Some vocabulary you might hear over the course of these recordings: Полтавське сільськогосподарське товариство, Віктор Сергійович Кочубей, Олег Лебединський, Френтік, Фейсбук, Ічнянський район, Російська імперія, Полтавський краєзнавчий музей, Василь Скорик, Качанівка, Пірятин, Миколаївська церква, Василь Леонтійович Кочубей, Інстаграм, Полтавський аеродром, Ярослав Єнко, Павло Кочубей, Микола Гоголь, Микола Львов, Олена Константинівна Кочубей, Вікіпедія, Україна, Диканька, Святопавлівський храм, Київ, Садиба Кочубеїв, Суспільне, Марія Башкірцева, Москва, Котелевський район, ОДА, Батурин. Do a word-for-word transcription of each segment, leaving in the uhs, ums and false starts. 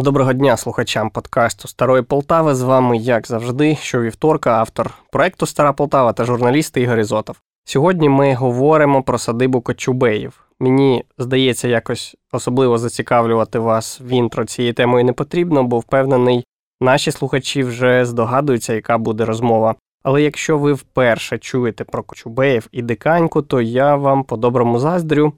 Доброго дня слухачам подкасту «Старої Полтави». З вами, як завжди, щовівторка автор проєкту «Стара Полтава» та журналіст Ігор Ізотов. Сьогодні ми говоримо про садибу Кочубеїв. Мені, здається, якось особливо зацікавлювати вас в інтро цієї темою не потрібно, бо, впевнений, наші слухачі вже здогадуються, яка буде розмова. Але якщо ви вперше чуєте про Кочубеїв і диканьку, то я вам по-доброму заздрю.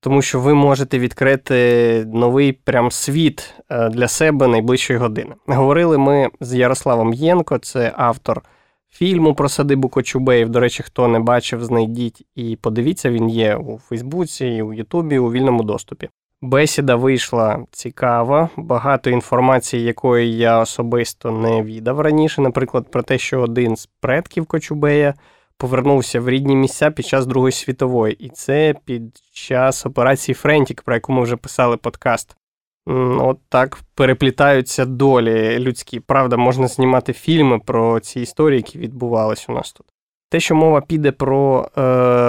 Тому що ви можете відкрити новий прям світ для себе найближчої години. Говорили ми з Ярославом Єнко, це автор фільму про садибу Кочубеїв. До речі, хто не бачив, знайдіть і подивіться, він є у Фейсбуці, і у Ютубі, у вільному доступі. Бесіда вийшла цікава, багато інформації, якої я особисто не відав раніше. Наприклад, про те, що один з предків Кочубея повернувся в рідні місця під час Другої світової. І це під час операції «Френтік», про яку ми вже писали подкаст. От так переплітаються долі людські. Правда, можна знімати фільми про ці історії, які відбувались у нас тут. Те, що мова піде про е,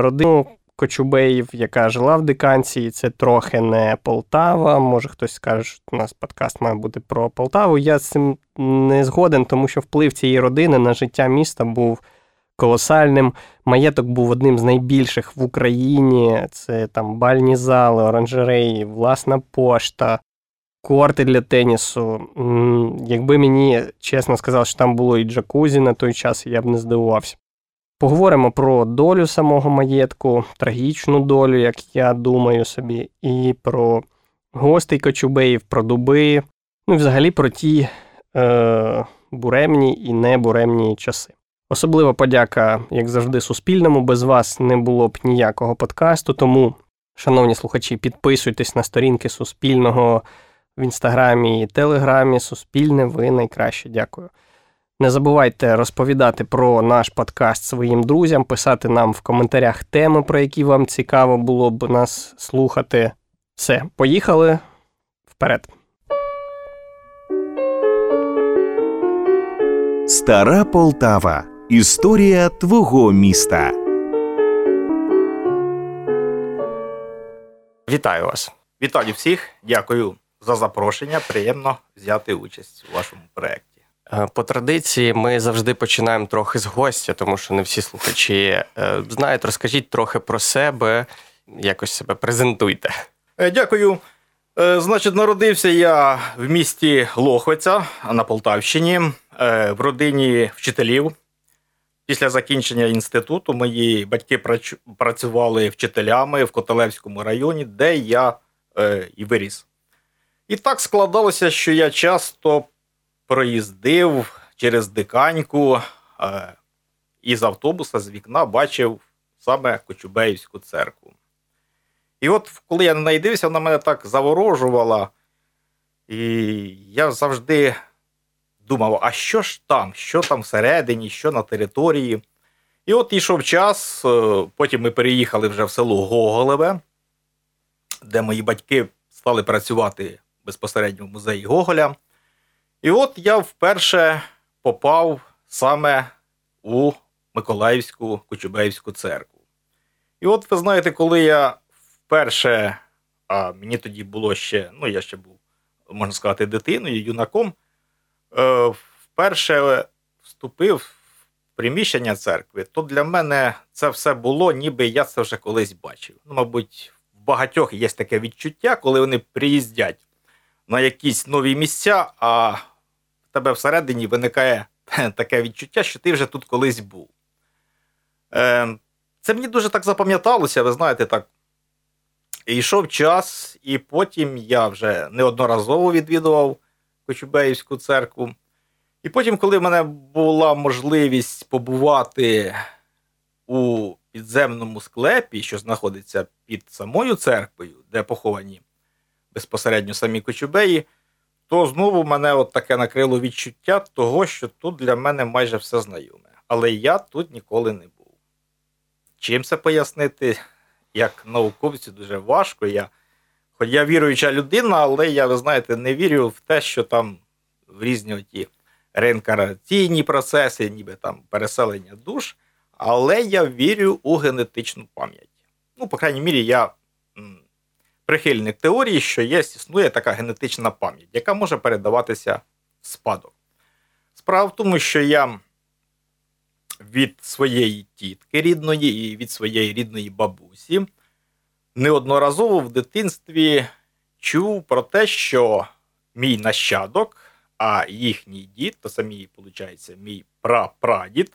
родину Кочубеїв, яка жила в диканції, це трохи не Полтава. Може, хтось скаже, що у нас подкаст має бути про Полтаву. Я з цим не згоден, тому що вплив цієї родини на життя міста був колосальним. Маєток був одним з найбільших в Україні. Це там бальні зали, оранжереї, власна пошта, корти для тенісу. Якби мені чесно сказали, що там було і джакузі на той час, я б не здивувався. Поговоримо про долю самого маєтку, трагічну долю, як я думаю собі, і про гостей Кочубеїв, про дуби, ну і взагалі про ті е- буремні і небуремні часи. Особлива подяка, як завжди, Суспільному. Без вас не було б ніякого подкасту, тому, шановні слухачі, підписуйтесь на сторінки Суспільного в Інстаграмі і Телеграмі. Суспільне, ви найкраще. Дякую. Не забувайте розповідати про наш подкаст своїм друзям, писати нам в коментарях теми, про які вам цікаво було б нас слухати. Все, поїхали вперед. Стара Полтава. Історія твого міста. Вітаю вас. Вітаю всіх. Дякую за запрошення. Приємно взяти участь у вашому проєкті. По традиції ми завжди починаємо трохи з гостя, тому що не всі слухачі знають. Розкажіть трохи про себе, якось себе презентуйте. Дякую. Значить, народився я в місті Лохвиця на Полтавщині, в родині вчителів. Після закінчення інституту мої батьки працювали вчителями в Котелевському районі, де я е, і виріс. І так складалося, що я часто проїздив через диканьку е, і з автобуса, з вікна бачив саме Кочубеївську церкву. І от коли я не дивився, вона мене так заворожувала, і я завжди думав, а що ж там, що там всередині, що на території. І от йшов час, потім ми переїхали вже в село Гоголеве, де мої батьки стали працювати безпосередньо в музеї Гоголя. І от я вперше попав саме у Миколаївську Кочубеївську церкву. І от ви знаєте, коли я вперше, а мені тоді було ще, ну я ще був, можна сказати, дитиною, юнаком, вперше вступив в приміщення церкви, то для мене це все було, ніби я це вже колись бачив. Ну, мабуть, в багатьох є таке відчуття, коли вони приїздять на якісь нові місця, а в тебе всередині виникає таке відчуття, що ти вже тут колись був. Це мені дуже так запам'яталося, ви знаєте, так. І йшов час, і потім я вже неодноразово відвідував Кочубеївську церкву. І потім, коли в мене була можливість побувати у підземному склепі, що знаходиться під самою церквою, де поховані безпосередньо самі Кочубеї, то знову мене от таке накрило відчуття того, що тут для мене майже все знайоме. Але я тут ніколи не був. Чим це пояснити? Як науковцю дуже важко. Я, хоч я віруюча людина, але я, ви знаєте, не вірю в те, що там в різні оті реінкарнаційні процеси, ніби там переселення душ, але я вірю у генетичну пам'ять. Ну, по крайній мірі, я прихильник теорії, що є, існує така генетична пам'ять, яка може передаватися в спадок. Справа в тому, що я від своєї тітки рідної і від своєї рідної бабусі неодноразово в дитинстві чув про те, що мій нащадок, а їхній дід, то самі, виходить, мій прапрадід,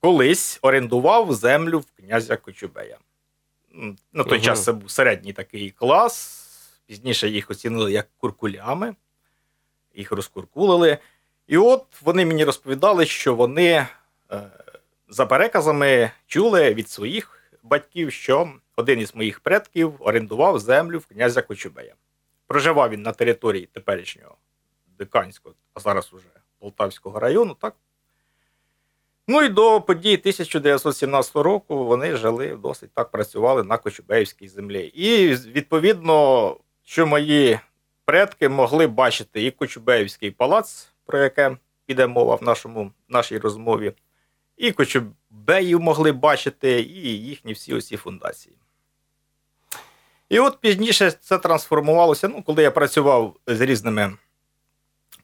колись орендував землю в князя Кочубея. На той угу. час це був середній такий клас, пізніше їх оцінили як куркулями, їх розкуркулили. І от вони мені розповідали, що вони за переказами чули від своїх батьків, що один із моїх предків орендував землю в князя Кочубея. Проживав він на території теперішнього Диканського, а зараз уже Полтавського району, так? Ну і до подій тисяча дев'ятсот сімнадцятого року вони жили, досить так працювали на Кочубеївській землі. І, відповідно, що мої предки могли бачити і Кочубеївський палац, про яке піде мова в нашому, нашій розмові, і Кочубеїв могли бачити, і їхні всі усі фундації. І от пізніше це трансформувалося, ну, коли я працював з різними...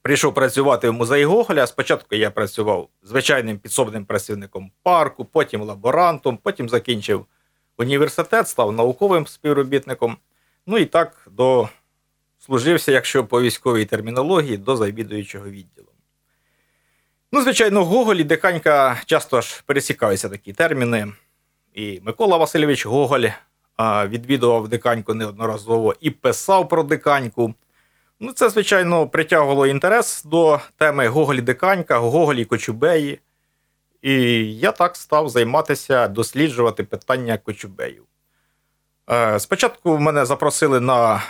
Прийшов працювати в музей Гоголя. Спочатку я працював звичайним підсобним працівником парку, потім лаборантом, потім закінчив університет, став науковим співробітником. Ну і так дослужився, якщо по військовій термінології, до завідуючого відділу. Ну, звичайно, Гоголь і Диканька часто ж пересікаються такі терміни. І Микола Васильович Гоголь відвідував Диканьку неодноразово і писав про Диканьку. Ну, це, звичайно, притягувало інтерес до теми Гоголь-Диканька, Гоголь-Кочубеї. І я так став займатися, досліджувати питання Кочубеїв. Спочатку мене запросили на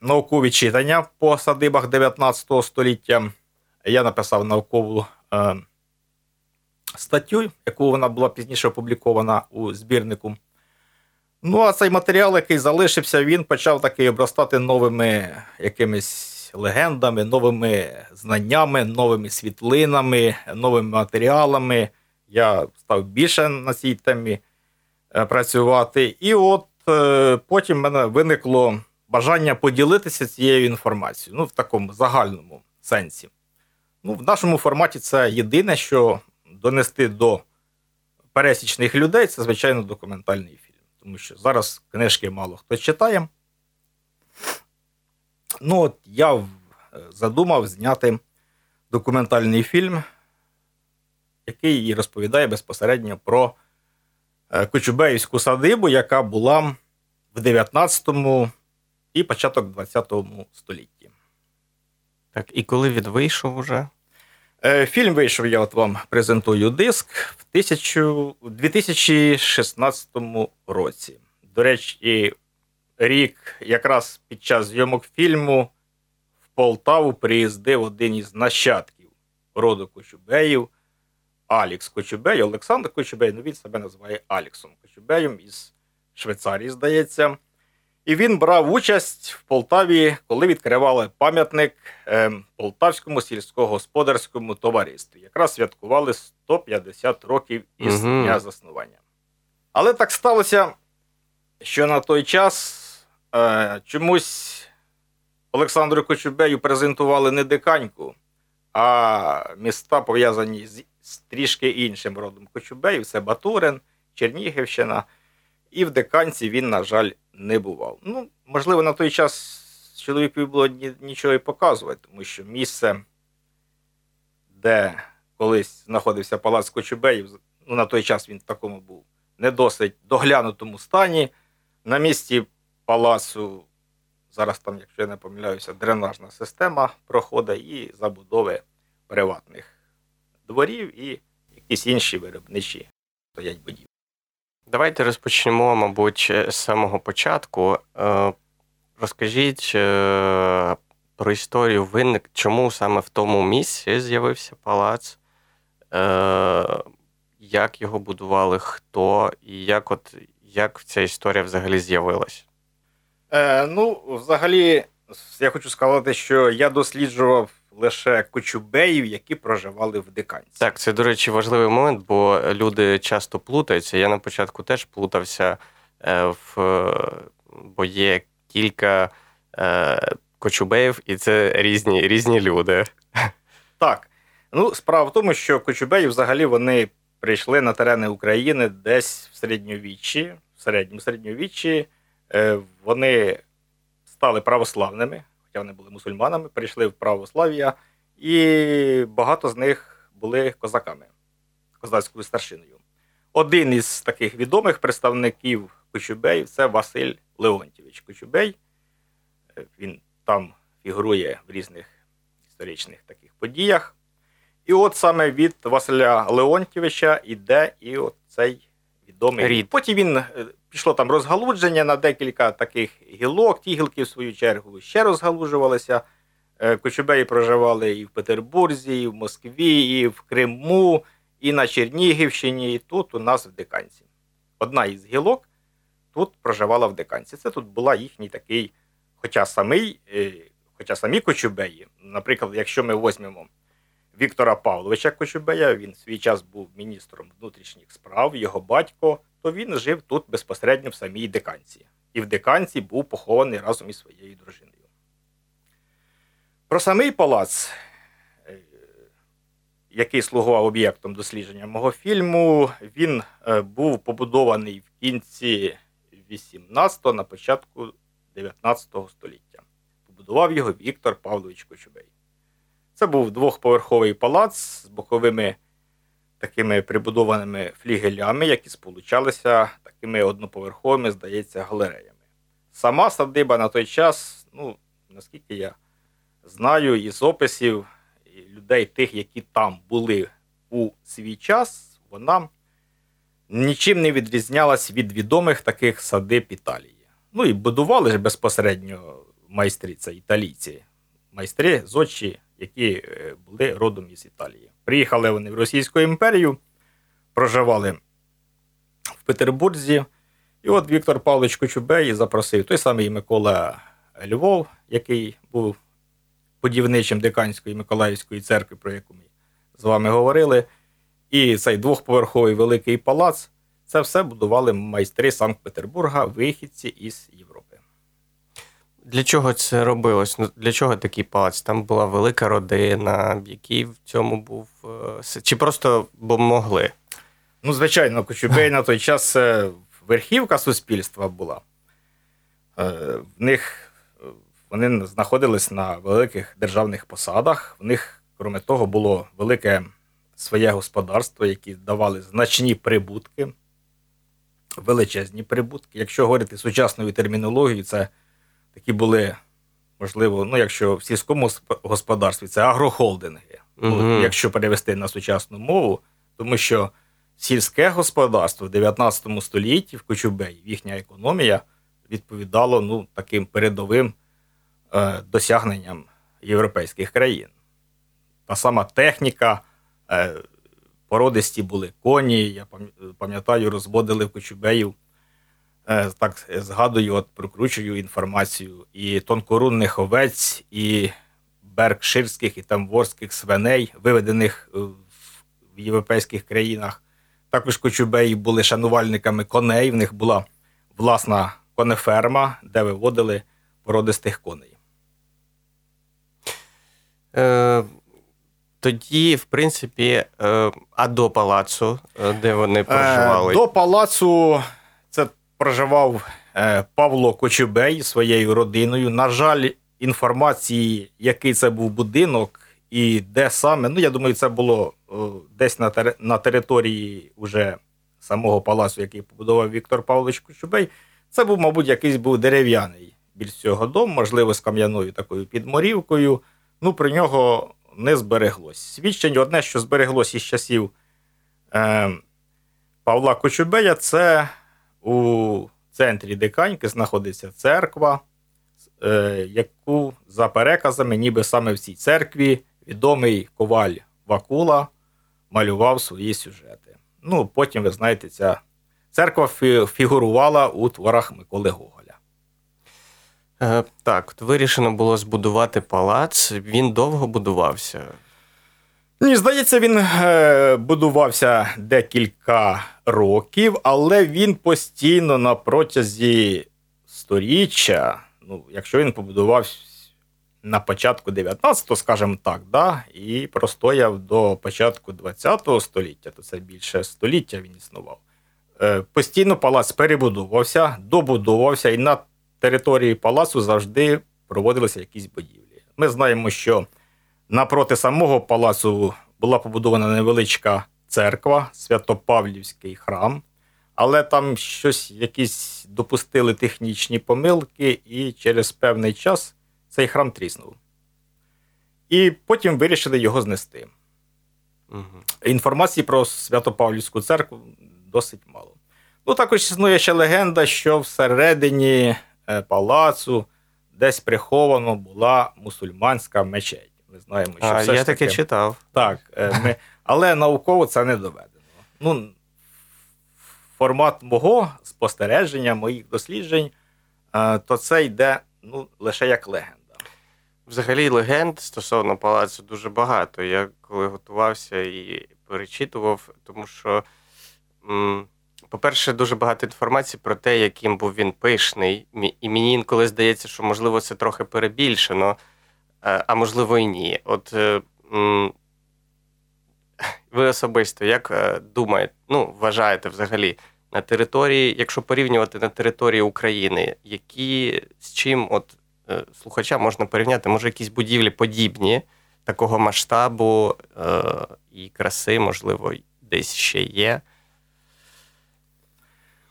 наукові читання по садибах дев'ятнадцятого століття. Я написав наукову статтю, яку вона була пізніше опублікована у збірнику. Ну, а цей матеріал, який залишився, він почав таки обростати новими якимись легендами, новими знаннями, новими світлинами, новими матеріалами. Я став більше на цій темі працювати. І от потім в мене виникло бажання поділитися цією інформацією. Ну, в такому загальному сенсі. Ну, в нашому форматі це єдине, що донести до пересічних людей, це, звичайно, документальний фільм. Тому що зараз книжки мало хто читає. Ну, от я задумав зняти документальний фільм, який і розповідає безпосередньо про Кочубеївську садибу, яка була в дев'ятнадцятому і початок двадцятому столітті. Так, і коли він вийшов уже? Фільм вийшов, я от вам презентую диск, в тисячу... дві тисячі шістнадцятому році. До речі, рік якраз під час зйомок фільму в Полтаву приїздив один із нащадків роду Кочубеїв, Алікс Кочубей, Олександр Кочубей, ну він себе називає Аліксом Кочубеєм, із Швейцарії, здається. І він брав участь в Полтаві, коли відкривали пам'ятник Полтавському сільськогосподарському товариству. Якраз святкували сто п'ятдесят років із угу. дня заснування. Але так сталося, що на той час е, чомусь Олександру Кочубею презентували не Диканьку, а міста, пов'язані з, з трішки іншим родом Кочубеїв. Це Батурин, Чернігівщина. І в Диканці він, на жаль, не бував. Ну, можливо, на той час чоловікові було нічого і показувати, тому що місце, де колись знаходився палац Кочубеїв, ну, на той час він в такому був не досить доглянутому стані. На місці палацу, зараз там, якщо я не помиляюся, дренажна система проходить і забудови приватних дворів і якісь інші виробничі стоять будівлі. Давайте розпочнемо, мабуть, з самого початку. Розкажіть про історію виник, чому саме в тому місці з'явився палац, як його будували, хто і як, от, як ця історія взагалі з'явилась? Е, ну, взагалі, я хочу сказати, що я досліджував лише Кочубеїв, які проживали в Диканці. Так, це, до речі, важливий момент, бо люди часто плутаються. Я на початку теж плутався, в... бо є кілька е, Кочубеїв, і це різні, різні люди. Так. Ну, справа в тому, що Кочубеї взагалі вони прийшли на терени України десь в середньовіччі. В середньому середньовіччі е, вони стали православними, хоча вони були мусульманами, прийшли в православ'я, і багато з них були козаками, козацькою старшиною. Один із таких відомих представників Кочубеїв – це Василь Леонтійович Кочубей. Він там фігурує в різних історичних таких подіях. І от саме від Василя Леонтійовича іде і от цей відомий рід. Потім він, пішло там розгалудження на декілька таких гілок. Ті гілки, в свою чергу, ще розгалужувалися. Кочубеї проживали і в Петербурзі, і в Москві, і в Криму, і на Чернігівщині, і тут у нас в Диканці. Одна із гілок тут проживала в Диканці. Це тут була їхній такий, хоча самий, хоча самі Кочубеї. Наприклад, якщо ми візьмемо Віктора Павловича Кочубея, він свій час був міністром внутрішніх справ, його батько, то він жив тут безпосередньо в самій Диканці. І в Диканці був похований разом із своєю дружиною. Про самий палац, який слугував об'єктом дослідження мого фільму, він був побудований в кінці вісімнадцятого, на початку дев'ятнадцятого століття. Побудував його Віктор Павлович Кочубей. Це був двохповерховий палац з боковими такими прибудованими флігелями, які сполучалися такими одноповерховими, здається, галереями. Сама садиба на той час, ну, наскільки я знаю із описів людей тих, які там були у свій час, вона нічим не відрізнялась від відомих таких садиб Італії. Ну і будували ж безпосередньо майстри, це італійці, майстри зодчі, які були родом із Італії. Приїхали вони в Російську імперію, проживали в Петербурзі, і от Віктор Павлович Кочубей запросив той самий Микола Львов, який був будівничим Диканської Миколаївської церкви, про яку ми з вами говорили, і цей двохповерховий великий палац, це все будували майстри Санкт-Петербурга, вихідці із Європи. Для чого це робилось? Для чого такий палац? Там була велика родина, який в цьому був... Чи просто бо могли? Ну, звичайно, Кочубей на той час верхівка суспільства була. В них... Вони знаходились на великих державних посадах. В них, крім того, було велике своє господарство, які давали значні прибутки, величезні прибутки. Якщо говорити сучасною термінологією, це такі були, можливо, ну, якщо в сільському господарстві, це агрохолдинги. Угу. Якщо перевести на сучасну мову, тому що сільське господарство в дев'ятнадцятому столітті в Кочубеї, їхня економія відповідала, ну, таким передовим досягненням європейських країн. Та сама техніка, породисті були коні, я пам'ятаю, розводили в Кочубеїв, так згадую, от прокручую інформацію, і тонкорунних овець, і беркширських, і тамворських свиней, виведених в європейських країнах. Також Кочубеї були шанувальниками коней, в них була власна конеферма, де виводили породистих коней. Е, тоді, в принципі, е, а до палацу, де вони проживали? Е, до палацу це проживав е, Павло Кочубей зі своєю родиною. На жаль, інформації, який це був будинок і де саме, ну, я думаю, це було е, десь на, тер- на території уже самого палацу, який побудував Віктор Павлович Кочубей. Це був, мабуть, якийсь був дерев'яний більш цього дом, можливо, з кам'яною такою підморівкою, ну, про нього не збереглось. Свідчення одне, що збереглось із часів е, Павла Кочубея, це у центрі Диканьки знаходиться церква, е, яку, за переказами, ніби саме в цій церкві відомий коваль Вакула малював свої сюжети. Ну, потім, ви знаєте, ця церква фігурувала у творах Миколи Гоголя. Так, вирішено було збудувати палац. Він довго будувався? Ні, здається, він будувався декілька років, але він постійно на протязі сторіччя ну, якщо він побудувався на початку дев'ятнадцятого, скажімо так, да, і простояв до початку ХХ століття, то це більше століття він існував. Постійно палац перебудувався, добудувався, і на території палацу завжди проводилися якісь будівлі. Ми знаємо, що напроти самого палацу була побудована невеличка церква, Святопавлівський храм, але там щось, якісь допустили технічні помилки, і через певний час цей храм тріснув. І потім вирішили його знести. Угу. Інформації про Святопавлівську церкву досить мало. Ну, також існує ще легенда, що всередині палацу десь приховано була мусульманська мечеть. Ми знаємо, що а, все я ж таки... таке читав. Так, ми... але науково це не доведено. Ну, формат мого спостереження, моїх досліджень, то це йде ну, лише як легенда. Взагалі легенд стосовно палацу дуже багато. Я коли готувався і перечитував, тому що, по-перше, дуже багато інформації про те, яким був він пишний. І мені інколи здається, що, можливо, це трохи перебільшено, а можливо і ні. От ви особисто як думаєте, ну, вважаєте взагалі, на території, якщо порівнювати на території України, які з чим от слухача можна порівняти? Може, якісь будівлі подібні такого масштабу е- і краси, можливо, десь ще є?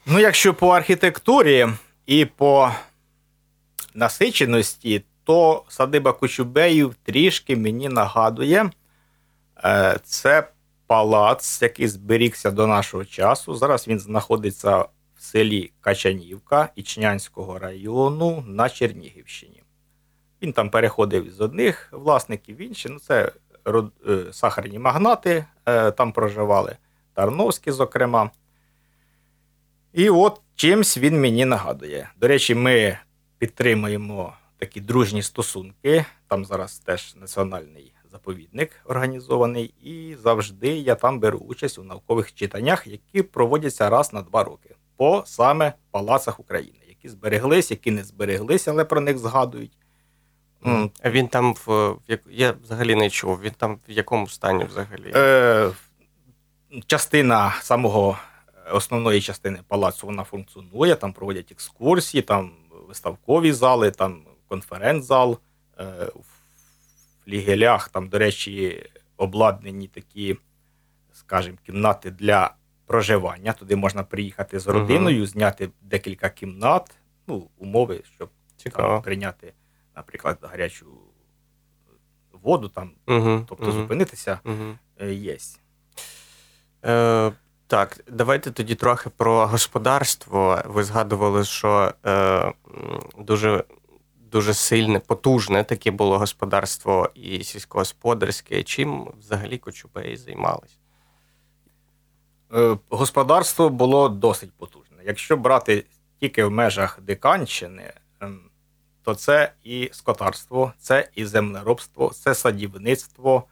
Ну, якщо по архітектурі і по насиченості, то садиба Кочубеїв трішки мені нагадує. Це палац, який зберігся до нашого часу. Зараз він знаходиться в селі Качанівка Ічнянського району на Чернігівщині. Він там переходив з одних власників в інші. Ну, це сахарні магнати, там проживали Тарновські, зокрема. І от чимсь він мені нагадує. До речі, ми підтримуємо такі дружні стосунки. Там зараз теж національний заповідник організований, і завжди я там беру участь у наукових читаннях, які проводяться раз на два роки по саме палацах України, які збереглись, які не збереглись, але про них згадують. А він там, в я взагалі не чув, він там в якому стані взагалі? Е, частина самого, основної частини палацу, вона функціонує, там проводять екскурсії, там виставкові зали, там конференц-зал, е, флігелях, там, до речі, обладнані такі, скажімо, кімнати для проживання. Туди можна приїхати з родиною, угу. зняти декілька кімнат, ну, умови, щоб там, прийняти, наприклад, гарячу воду, там, угу. тобто угу. зупинитися, угу. є. Е, так, давайте тоді трохи про господарство. Ви згадували, що е, дуже... Дуже сильне, потужне таке було господарство і сільськогосподарське. Чим взагалі Кочубеї займалися? Господарство було досить потужне. Якщо брати тільки в межах Диканщини, то це і скотарство, це і землеробство, це садівництво.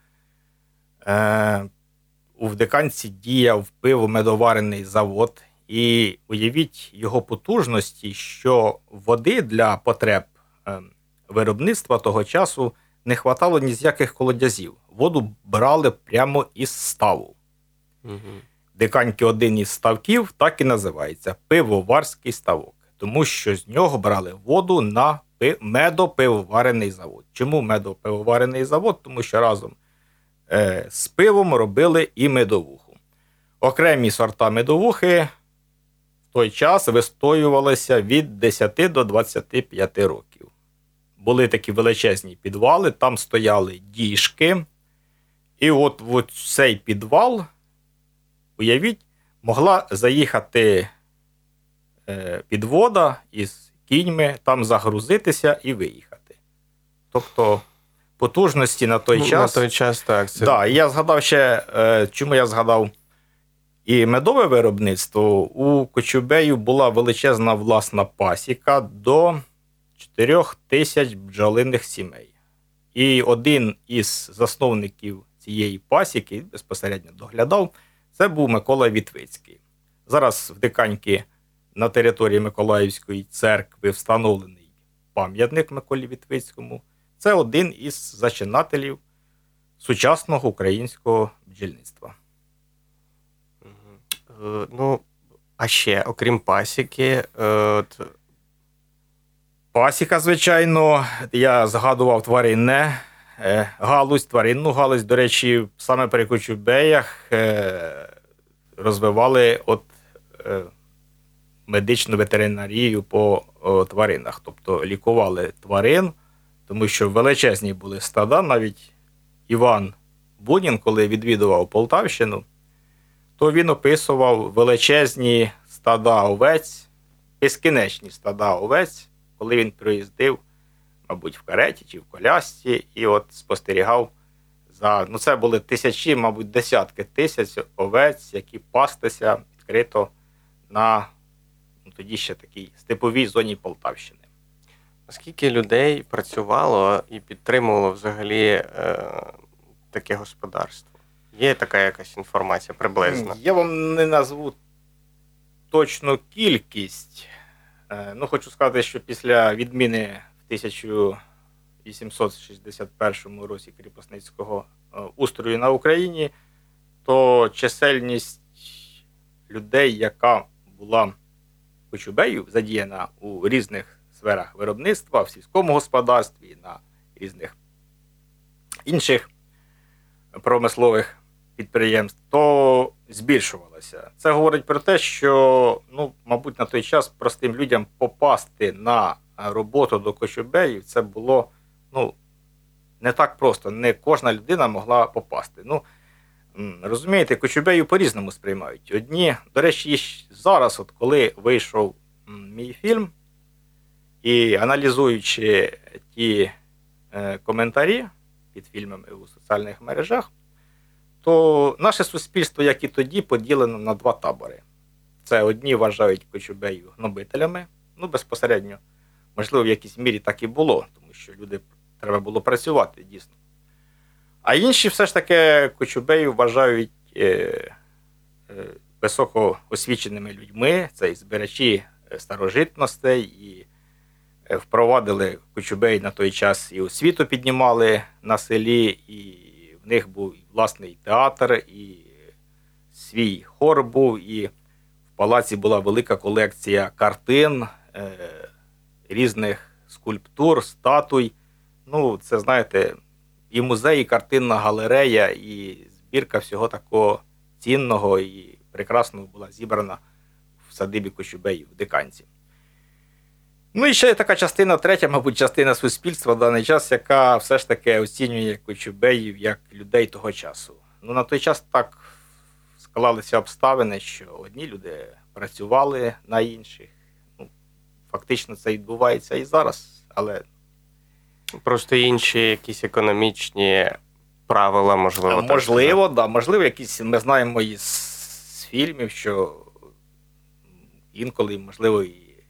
У Диканці діяв пивомедоварений завод. І уявіть його потужності, що води для потреб виробництва того часу не хватало ні з яких колодязів. Воду брали прямо із ставу. Угу. Диканьки один із ставків так і називається – пивоварський ставок. Тому що з нього брали воду на медопивоварений завод. Чому медопивоварений завод? Тому що разом е, з пивом робили і медовуху. Окремі сорта медовухи в той час вистоювалися від десяти до двадцяти п'яти років. Були такі величезні підвали, там стояли діжки. І от в цей підвал, уявіть, могла заїхати підвода із кіньми, там загрузитися і виїхати. Тобто потужності на той ну, час. На той час, так. Це... Да, я згадав ще, чому я згадав і медове виробництво. У Кочубею була величезна власна пасіка до чотирьох тисяч бджолиних сімей. І один із засновників цієї пасіки, безпосередньо доглядав, це був Микола Вітвицький. Зараз в Диканьки на території Миколаївської церкви встановлений пам'ятник Миколі Вітвицькому. Це один із зачинателів сучасного українського бджільництва. Ну, а ще, окрім пасіки... От... Пасіка, звичайно, я згадував тваринне галузь, тваринну галузь. До речі, саме при Кочубеях розвивали от медичну ветеринарію по тваринах. Тобто лікували тварин, тому що величезні були стада. Навіть Іван Бунін, коли відвідував Полтавщину, то він описував величезні стада овець, безкінечні стада овець, коли він проїздив, мабуть, в кареті чи в колясці, і от спостерігав за... Ну, це були тисячі, мабуть, десятки тисяч овець, які пастися відкрито на ну, тоді ще такій степовій зоні Полтавщини. Скільки людей працювало і підтримувало взагалі е- таке господарство? Є така якась інформація приблизно? Я вам не назву точну кількість. Ну, хочу сказати, що після відміни в тисяча вісімсот шістдесят першому році кріпосницького устрою на Україні, то чисельність людей, яка була Кочубею, задіяна у різних сферах виробництва, в сільському господарстві, на різних інших промислових підприємств, то збільшувалося. Це говорить про те, що, ну, мабуть, на той час простим людям попасти на роботу до Кочубеїв, це було, ну, не так просто. Не кожна людина могла попасти. Ну, розумієте, Кочубеїв по-різному сприймають. Одні, до речі, зараз, от коли вийшов мій фільм, і аналізуючи ті е, коментарі під фільмами у соціальних мережах, то наше суспільство, як і тоді, поділено на два табори. Це одні вважають Кочубеїв гнобителями, ну, безпосередньо, можливо, в якійсь мірі так і було, тому що люди треба було працювати, дійсно. А інші все ж таки Кочубеїв вважають е- е- високоосвіченими людьми, це і збирачі старожитностей, і впровадили Кочубей на той час, і освіту піднімали на селі, і в них був власний театр, і свій хор був, і в палаці була велика колекція картин, е- різних скульптур, статуй. Ну, це, знаєте, і музей, і картинна галерея, і збірка всього такого цінного і прекрасного була зібрана в садибі Кочубеїв в Диканці. Ну і ще така частина, третя, мабуть, частина суспільства в даний час, яка все ж таки оцінює Кочубеїв як людей того часу. Ну, на той час так склалися обставини, що одні люди працювали на інших. Ну, фактично це відбувається і зараз, але... Просто інші якісь економічні правила, можливо. Можливо, так, да, можливо, якісь, ми знаємо із фільмів, що інколи, можливо, і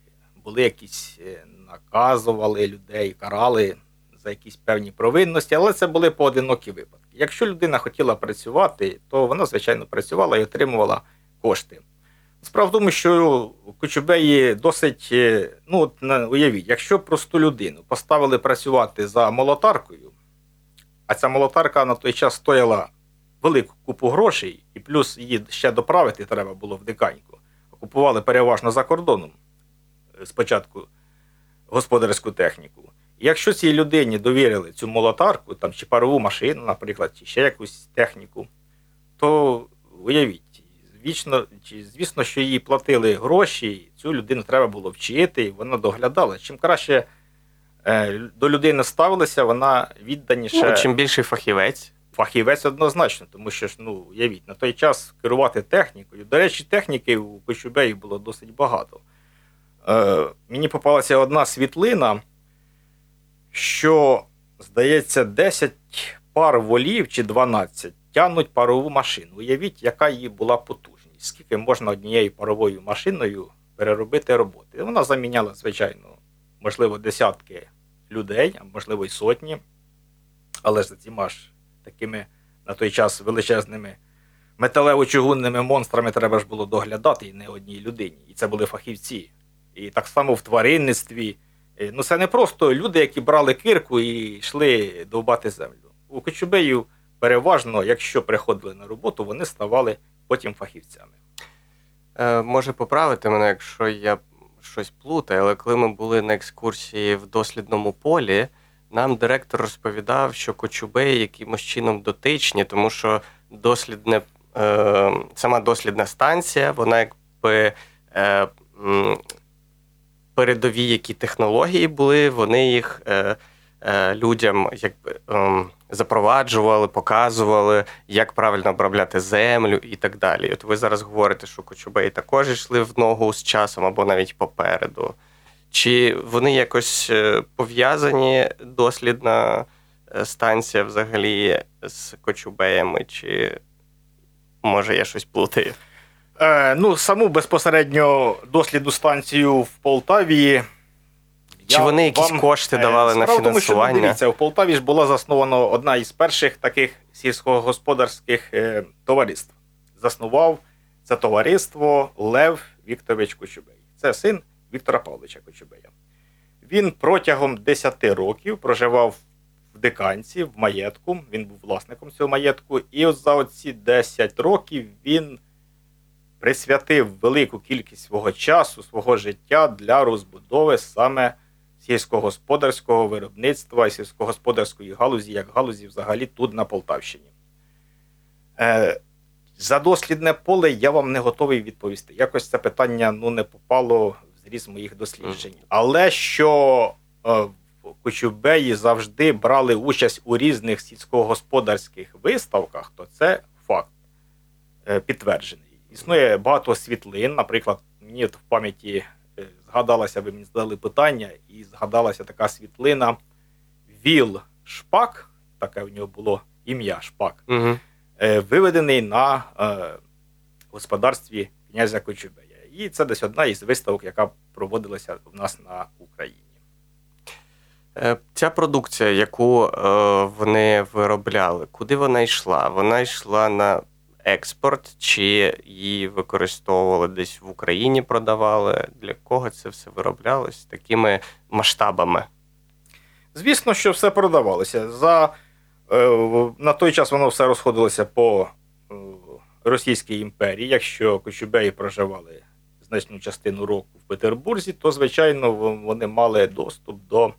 були якісь, наказували людей, карали за якісь певні провинності, але це були поодинокі випадки. Якщо людина хотіла працювати, то вона, звичайно, працювала і отримувала кошти. Справа в тому, що Кочубеї досить, ну, уявіть, якщо просту людину поставили працювати за молотаркою, а ця молотарка на той час стояла велику купу грошей, і плюс її ще доправити треба було в Диканьку, купували переважно за кордоном спочатку господарську техніку. І якщо цій людині довірили цю молотарку, там, чи парову машину, наприклад, чи ще якусь техніку, то уявіть, вічно, чи, звісно, що їй платили гроші, цю людину треба було вчити, і вона доглядала. Чим краще е, до людини ставилися, вона відданіше... Ну, чим більший фахівець. Фахівець однозначно, тому що, ну, уявіть, на той час керувати технікою. До речі, техніки у Кочубеї було досить багато. Мені попалася одна світлина, що, здається, десять пар волів чи дванадцять тягнуть парову машину. Уявіть, яка її була потужність, скільки можна однією паровою машиною переробити роботи. Вона заміняла, звичайно, можливо, десятки людей, а можливо, й сотні, але ж за цими ж такими на той час величезними металево-чугунними монстрами треба ж було доглядати і не одній людині. І це були фахівці. І так само в тваринництві Ну, це не просто люди, які брали кирку і йшли довбати землю. У Кочубеїв переважно, якщо приходили на роботу, вони ставали потім фахівцями. Е, може поправити мене, якщо я щось плутаю, але коли ми були на екскурсії в дослідному полі, нам директор розповідав, що Кочубеї якимось чином дотичні, тому що дослідне, е, сама дослідна станція, вона якби... Е, м- передові, які технології були, вони їх е, е, людям якби, е, запроваджували, показували, як правильно обробляти землю і так далі. От ви зараз говорите, що Кочубеї також йшли в ногу з часом або навіть попереду. Чи вони якось пов'язані, дослідна станція взагалі з Кочубеями, чи може я щось плутаю? Ну, саму безпосередньо дослідну станцію в Полтаві... Чи вони якісь вам... кошти давали Справа на фінансування? Справа тому, що, дивіться, в Полтаві ж була заснована одна із перших таких сільськогосподарських е, товариств. Заснував це товариство Лев Вікторович Кочубей. Це син Віктора Павловича Кочубея. Він протягом десять років проживав в Диканці, в маєтку. Він був власником цього маєтку. І от за оці десять років він... присвятив велику кількість свого часу, свого життя для розбудови саме сільськогосподарського виробництва і сільськогосподарської галузі, як галузі взагалі тут, на Полтавщині. Е, за дослідне поле я вам не готовий відповісти. Якось це питання ну, не попало в зріз моїх досліджень. Але що е, Кочубеї завжди брали участь у різних сільськогосподарських виставках, то це факт е, підтверджений. Існує багато світлин, наприклад, мені в пам'яті згадалося, ви мені задали питання, і згадалася така світлина Віл Шпак, таке в нього було ім'я Шпак, угу. виведений на е, господарстві князя Кочубея. І це десь одна із виставок, яка проводилася в нас на Україні. Ця продукція, яку е, вони виробляли, куди вона йшла? Вона йшла на... експорт, чи її використовували десь в Україні, продавали? Для кого це все вироблялось такими масштабами? Звісно, що все продавалося. За, на той час воно все розходилося по Російській імперії. Якщо Кочубеї проживали значну частину року в Петербурзі, то, звичайно, вони мали доступ до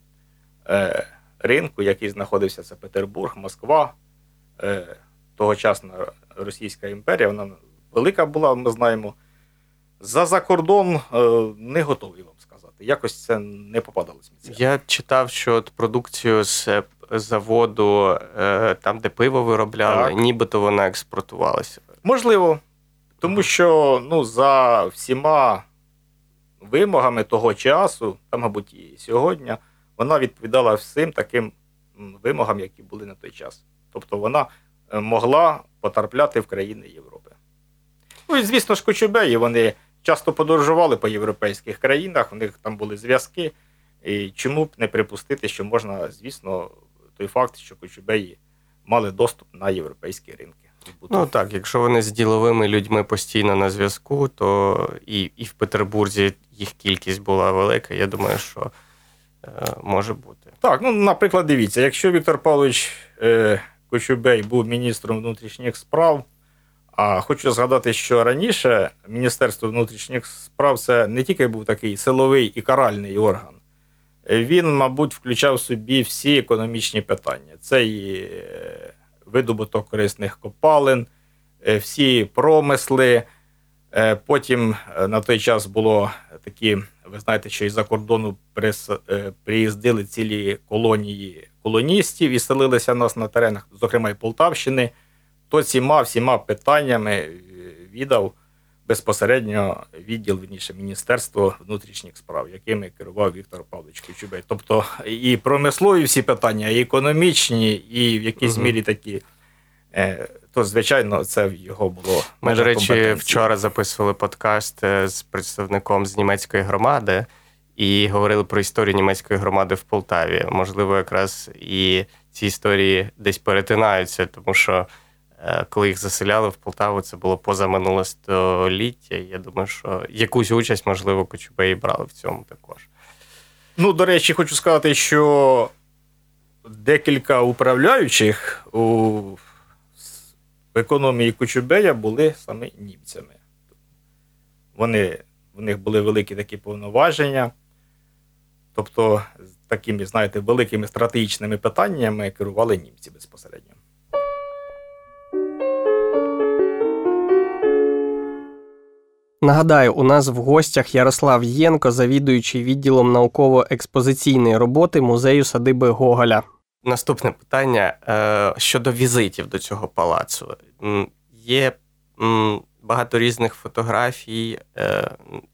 е, ринку, який знаходився, це Петербург, Москва, е, тогочасна Російська імперія, вона велика була, ми знаємо. За закордон не готовий вам сказати. Якось це не попадалось мені. Я читав, що от продукцію з заводу, там, де пиво виробляли, так, нібито вона експортувалася. Можливо. Тому що ну, за всіма вимогами того часу, та, мабуть, і сьогодні, вона відповідала всім таким вимогам, які були на той час. Тобто вона могла потрапляти в країни Європи. Ну і, звісно ж, Кочубеї, вони часто подорожували по європейських країнах, у них там були зв'язки, і чому б не припустити, що можна, звісно, той факт, що Кочубеї мали доступ на європейські ринки. Ну так, якщо вони з діловими людьми постійно на зв'язку, то і, і в Петербурзі їх кількість була велика, я думаю, що е, може бути. Так, ну, наприклад, дивіться, якщо Віктор Павлович е, Кочубей був міністром внутрішніх справ, а хочу згадати, що раніше Міністерство внутрішніх справ це не тільки був такий силовий і каральний орган, він, мабуть, включав в собі всі економічні питання. Це і видобуток корисних копалин, всі промисли, потім на той час було такі, ви знаєте, що із-за кордону приїздили цілі колонії колоністів і селилися нас на теренах, зокрема і Полтавщини, то ціма всіма питаннями віддав безпосередньо відділ, верніше, Міністерство внутрішніх справ, якими керував Віктор Павлович Кочубей. Тобто і промислові всі питання, і економічні, і в якійсь угу. мірі такі, то, звичайно, це в його було. Ми, до речі, вчора записували подкаст з представником з німецької громади, і говорили про історію німецької громади в Полтаві. Можливо, якраз і ці історії десь перетинаються, тому що коли їх заселяли в Полтаву, це було позаминуле століття. Я думаю, що якусь участь, можливо, Кочубеї брали в цьому також. Ну, до речі, хочу сказати, що декілька управляючих у економії Кочубея були саме німцями. Вони, в них були великі такі повноваження. Тобто, такими, знаєте, великими стратегічними питаннями керували німці безпосередньо. Нагадаю, у нас в гостях Ярослав Єнко, завідуючий відділом науково-експозиційної роботи музею садиби Гоголя. Наступне питання щодо візитів до цього палацу. Є багато різних фотографій,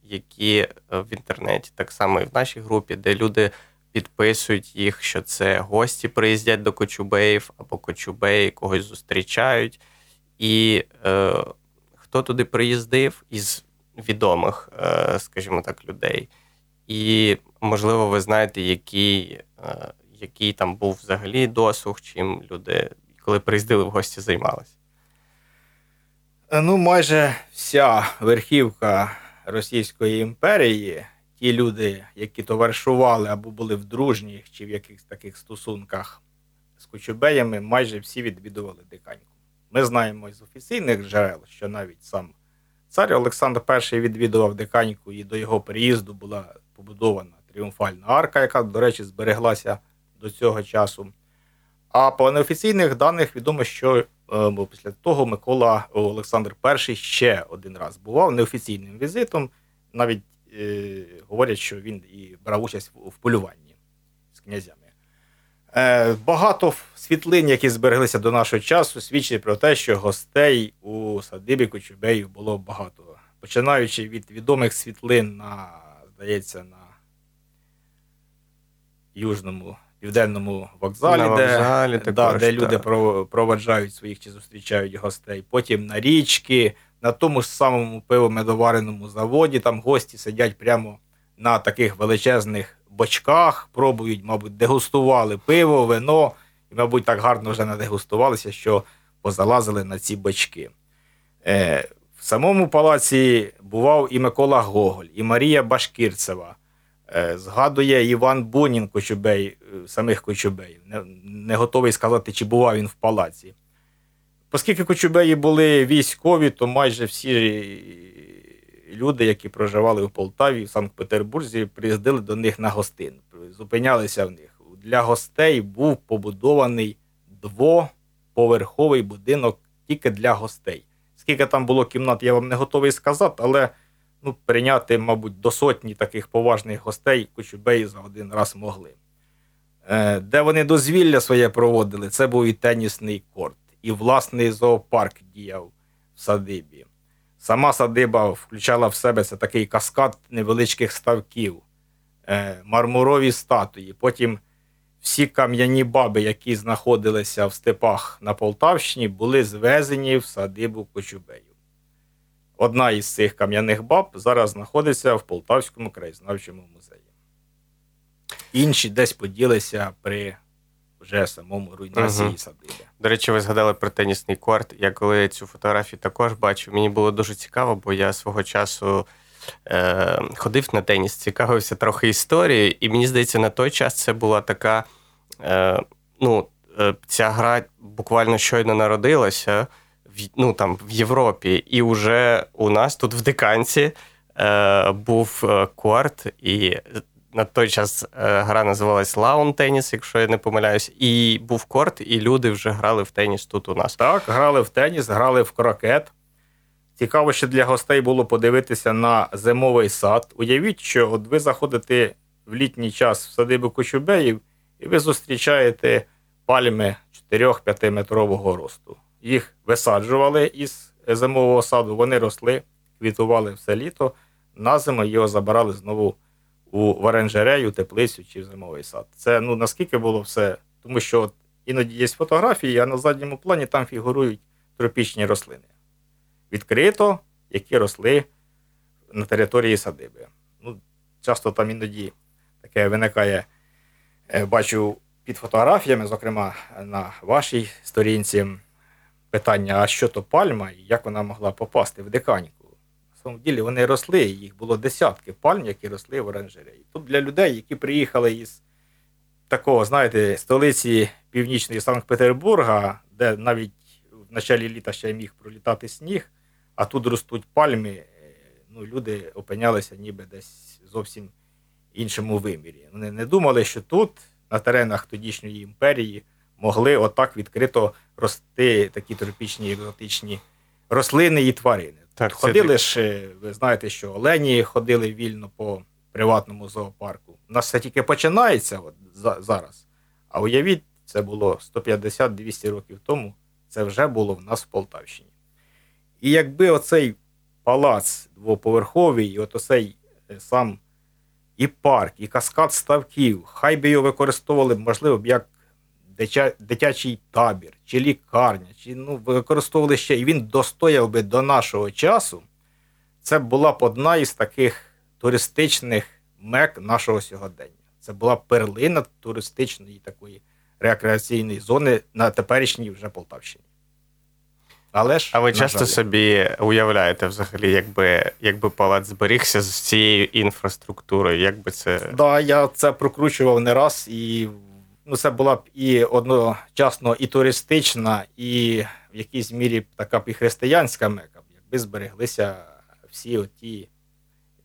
які в інтернеті, так само і в нашій групі, де люди підписують їх, що це гості приїздять до Кочубеїв, або Кочубеї когось зустрічають. І хто туди приїздив із відомих, скажімо так, людей. І, можливо, ви знаєте, який, який там був взагалі досуг, чим люди, коли приїздили в гості, займалися? Ну, майже вся верхівка Російської імперії, ті люди, які товаришували або були в дружніх чи в якихось таких стосунках з Кочубеями, майже всі відвідували Диканьку. Ми знаємо із офіційних джерел, що навіть сам цар Олександр І відвідував Диканьку, і до його переїзду була побудована тріумфальна арка, яка, до речі, збереглася до цього часу. А по неофіційних даних відомо, що е, після того Микола Олександр І ще один раз бував неофіційним візитом, навіть е, говорять, що він і брав участь в, в полюванні з князями. Багато світлин, які збереглися до нашого часу, свідчить про те, що гостей у садибі Кочубеїв було багато. Починаючи від відомих світлин на, здається, на Южному, Південному вокзалі, на вокзалі де, також, да, де люди проваджають своїх чи зустрічають гостей. Потім на річки, на тому ж самому пивомедовареному заводі, там гості сидять прямо на таких величезних бочках, пробують, мабуть, дегустували пиво, вино, і, мабуть, так гарно вже надегустувалися, що позалазили на ці бочки. Е, в самому палаці бував і Микола Гоголь, і Марія Башкірцева. Е, згадує Іван Бунін Кочубей, самих Кочубеїв. Не, не готовий сказати, чи бував він в палаці. Оскільки Кочубеї були військові, то майже всі люди, які проживали у Полтаві, в Санкт-Петербурзі, приїздили до них на гостин, зупинялися в них. Для гостей був побудований двоповерховий будинок тільки для гостей. Скільки там було кімнат, я вам не готовий сказати, але ну, прийняти, мабуть, до сотні таких поважних гостей Кочубеї за один раз могли. Де вони дозвілля своє проводили, це був і тенісний корт, і власний зоопарк діяв в садибі. Сама садиба включала в себе це такий каскад невеличких ставків, мармурові статуї. Потім всі кам'яні баби, які знаходилися в степах на Полтавщині, були звезені в садибу Кочубеїв. Одна із цих кам'яних баб зараз знаходиться в Полтавському краєзнавчому музеї. Інші десь поділися при вже самому руйнації угу. садиби. До речі, ви згадали про тенісний корт. Я коли цю фотографію також бачив, мені було дуже цікаво, бо я свого часу е- ходив на теніс, цікавився трохи історією, і мені здається, на той час це була така, е- ну, е- ця гра буквально щойно народилася в, ну, там, в Європі, і вже у нас тут в Диканці е- був е- корт, і на той час гра називалась лаун-теніс, якщо я не помиляюсь. І був корт, і люди вже грали в теніс тут у нас. Так, грали в теніс, грали в крокет. Цікаво, що для гостей було подивитися на зимовий сад. Уявіть, що от ви заходите в літній час в садибу Кочубеїв, і ви зустрічаєте пальми чотири-п'ятиметрового росту. Їх висаджували із зимового саду, вони росли, квітували все літо. На зиму його забирали знову в оранжерею, теплицю чи в зимовий сад. Це, ну, наскільки було все, тому що от іноді є фотографії, а на задньому плані там фігурують тропічні рослини. Відкрито, які росли на території садиби. Ну, часто там іноді таке виникає, бачу під фотографіями, зокрема на вашій сторінці, питання, а що то пальма і як вона могла попасти в Диканьку? своєму ділі вони росли, їх було десятки пальм, які росли в оранжереї. Тут для людей, які приїхали із такого, знаєте, столиці північної Санкт-Петербурга, де навіть в началі літа ще міг пролітати сніг, а тут ростуть пальми, ну, люди опинялися ніби десь зовсім іншому вимірі. Вони не думали, що тут, на теренах тодішньої імперії, могли отак відкрито рости такі тропічні, екзотичні рослини і тварини. Так, ходили ж, ви знаєте, що олені ходили вільно по приватному зоопарку. У нас це тільки починається от за, зараз. А уявіть, це було сто п'ятдесят - двісті років тому, це вже було в нас в Полтавщині. І якби оцей палац двоповерховий, і от оцей сам і парк, і каскад ставків, хай би його використовували, можливо, б як дитячий табір, чи лікарня, чи, ну, використовували ще, і він достояв би до нашого часу, це була б одна із таких туристичних мек нашого сьогодення. Це була перлина туристичної такої рекреаційної зони на теперішній вже Полтавщині. Але ж, а ви часто жаль. собі уявляєте взагалі, якби, якби палац зберігся з цією інфраструктурою, як би це... Так, да, я це прокручував не раз, і ну, це була б і одночасно і туристична, і в якійсь мірі така б і християнська мека, якби збереглися всі оті,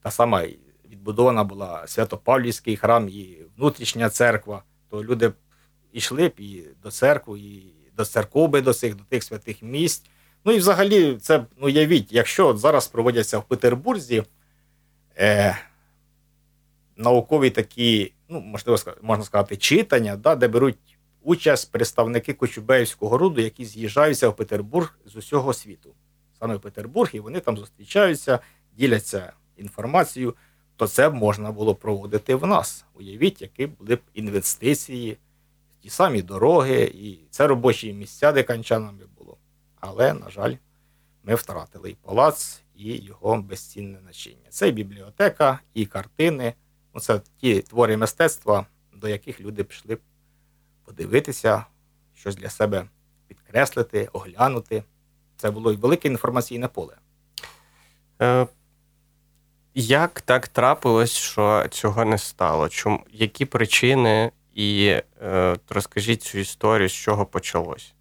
та сама відбудована була Святопавлівський храм і внутрішня церква, то люди б ішли б і до церкви, і до церков би до цих, до тих святих місць. Ну і взагалі, це, ну, явіть, якщо от зараз проводяться в Петербурзі е, наукові такі, ну, можливо, можна сказати, читання, да, де беруть участь представники Кочубеївського роду, які з'їжджаються в Петербург з усього світу. Саме в Петербург, і вони там зустрічаються, діляться інформацією, то це можна було проводити в нас. Уявіть, які були б інвестиції, ті самі дороги, і це робочі місця, де канчанами було. Але, на жаль, ми втратили і палац, і його безцінне начиння. Це і бібліотека, і картини. Ну, це ті твори мистецтва, до яких люди пішли подивитися, щось для себе підкреслити, оглянути. Це було велике інформаційне поле. Е, як так трапилось, що цього не стало? Чому, які причини... І е, розкажіть цю історію, з чого почалось.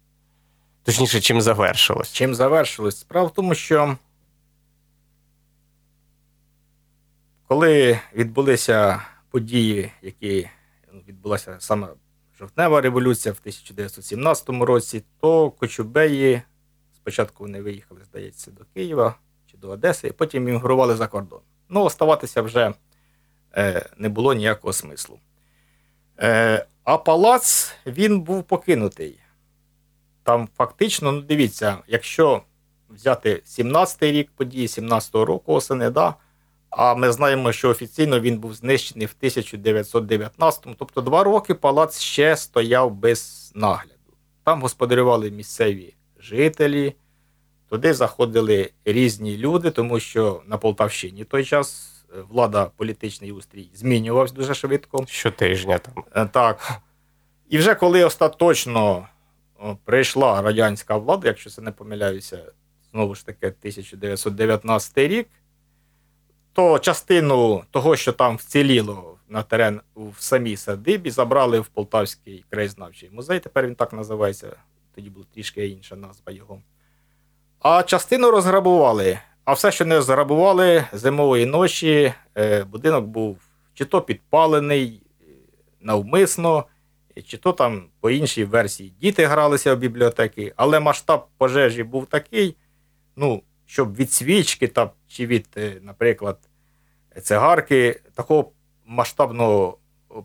Точніше, чим завершилось. Чим завершилось? Справа в тому, що коли відбулися події, які відбулася саме жовтнева революція в тисяча дев'ятсот сімнадцятому році, то Кочубеї спочатку вони виїхали, здається, до Києва чи до Одеси, і потім іммігрували за кордон. Ну, оставатися вже е, не було ніякого смислу. А палац, він був покинутий. Там фактично, ну дивіться, якщо взяти сімнадцятий рік події, сімнадцятого року осени, да, а ми знаємо, що офіційно він був знищений в тисяча дев'ятсот дев'ятнадцятому, тобто два роки палац ще стояв без нагляду. Там господарювали місцеві жителі, туди заходили різні люди, тому що на Полтавщині в той час влада, політичний устрій змінювався дуже швидко. Щотижня там. Так. І вже коли остаточно прийшла радянська влада, якщо це не помиляюся, знову ж таки тисяча дев'ятсот дев'ятнадцятий рік, то частину того, що там вціліло на терен в самій садибі, забрали в Полтавський краєзнавчий музей, тепер він так називається, тоді була трішки інша назва його. А частину розграбували. А все, що не заграбували, зимової ночі будинок був чи то підпалений навмисно, чи то там по іншій версії діти гралися в бібліотеки, але масштаб пожежі був такий, ну, щоб від свічки там, чи від, наприклад, цигарки, такого масштабного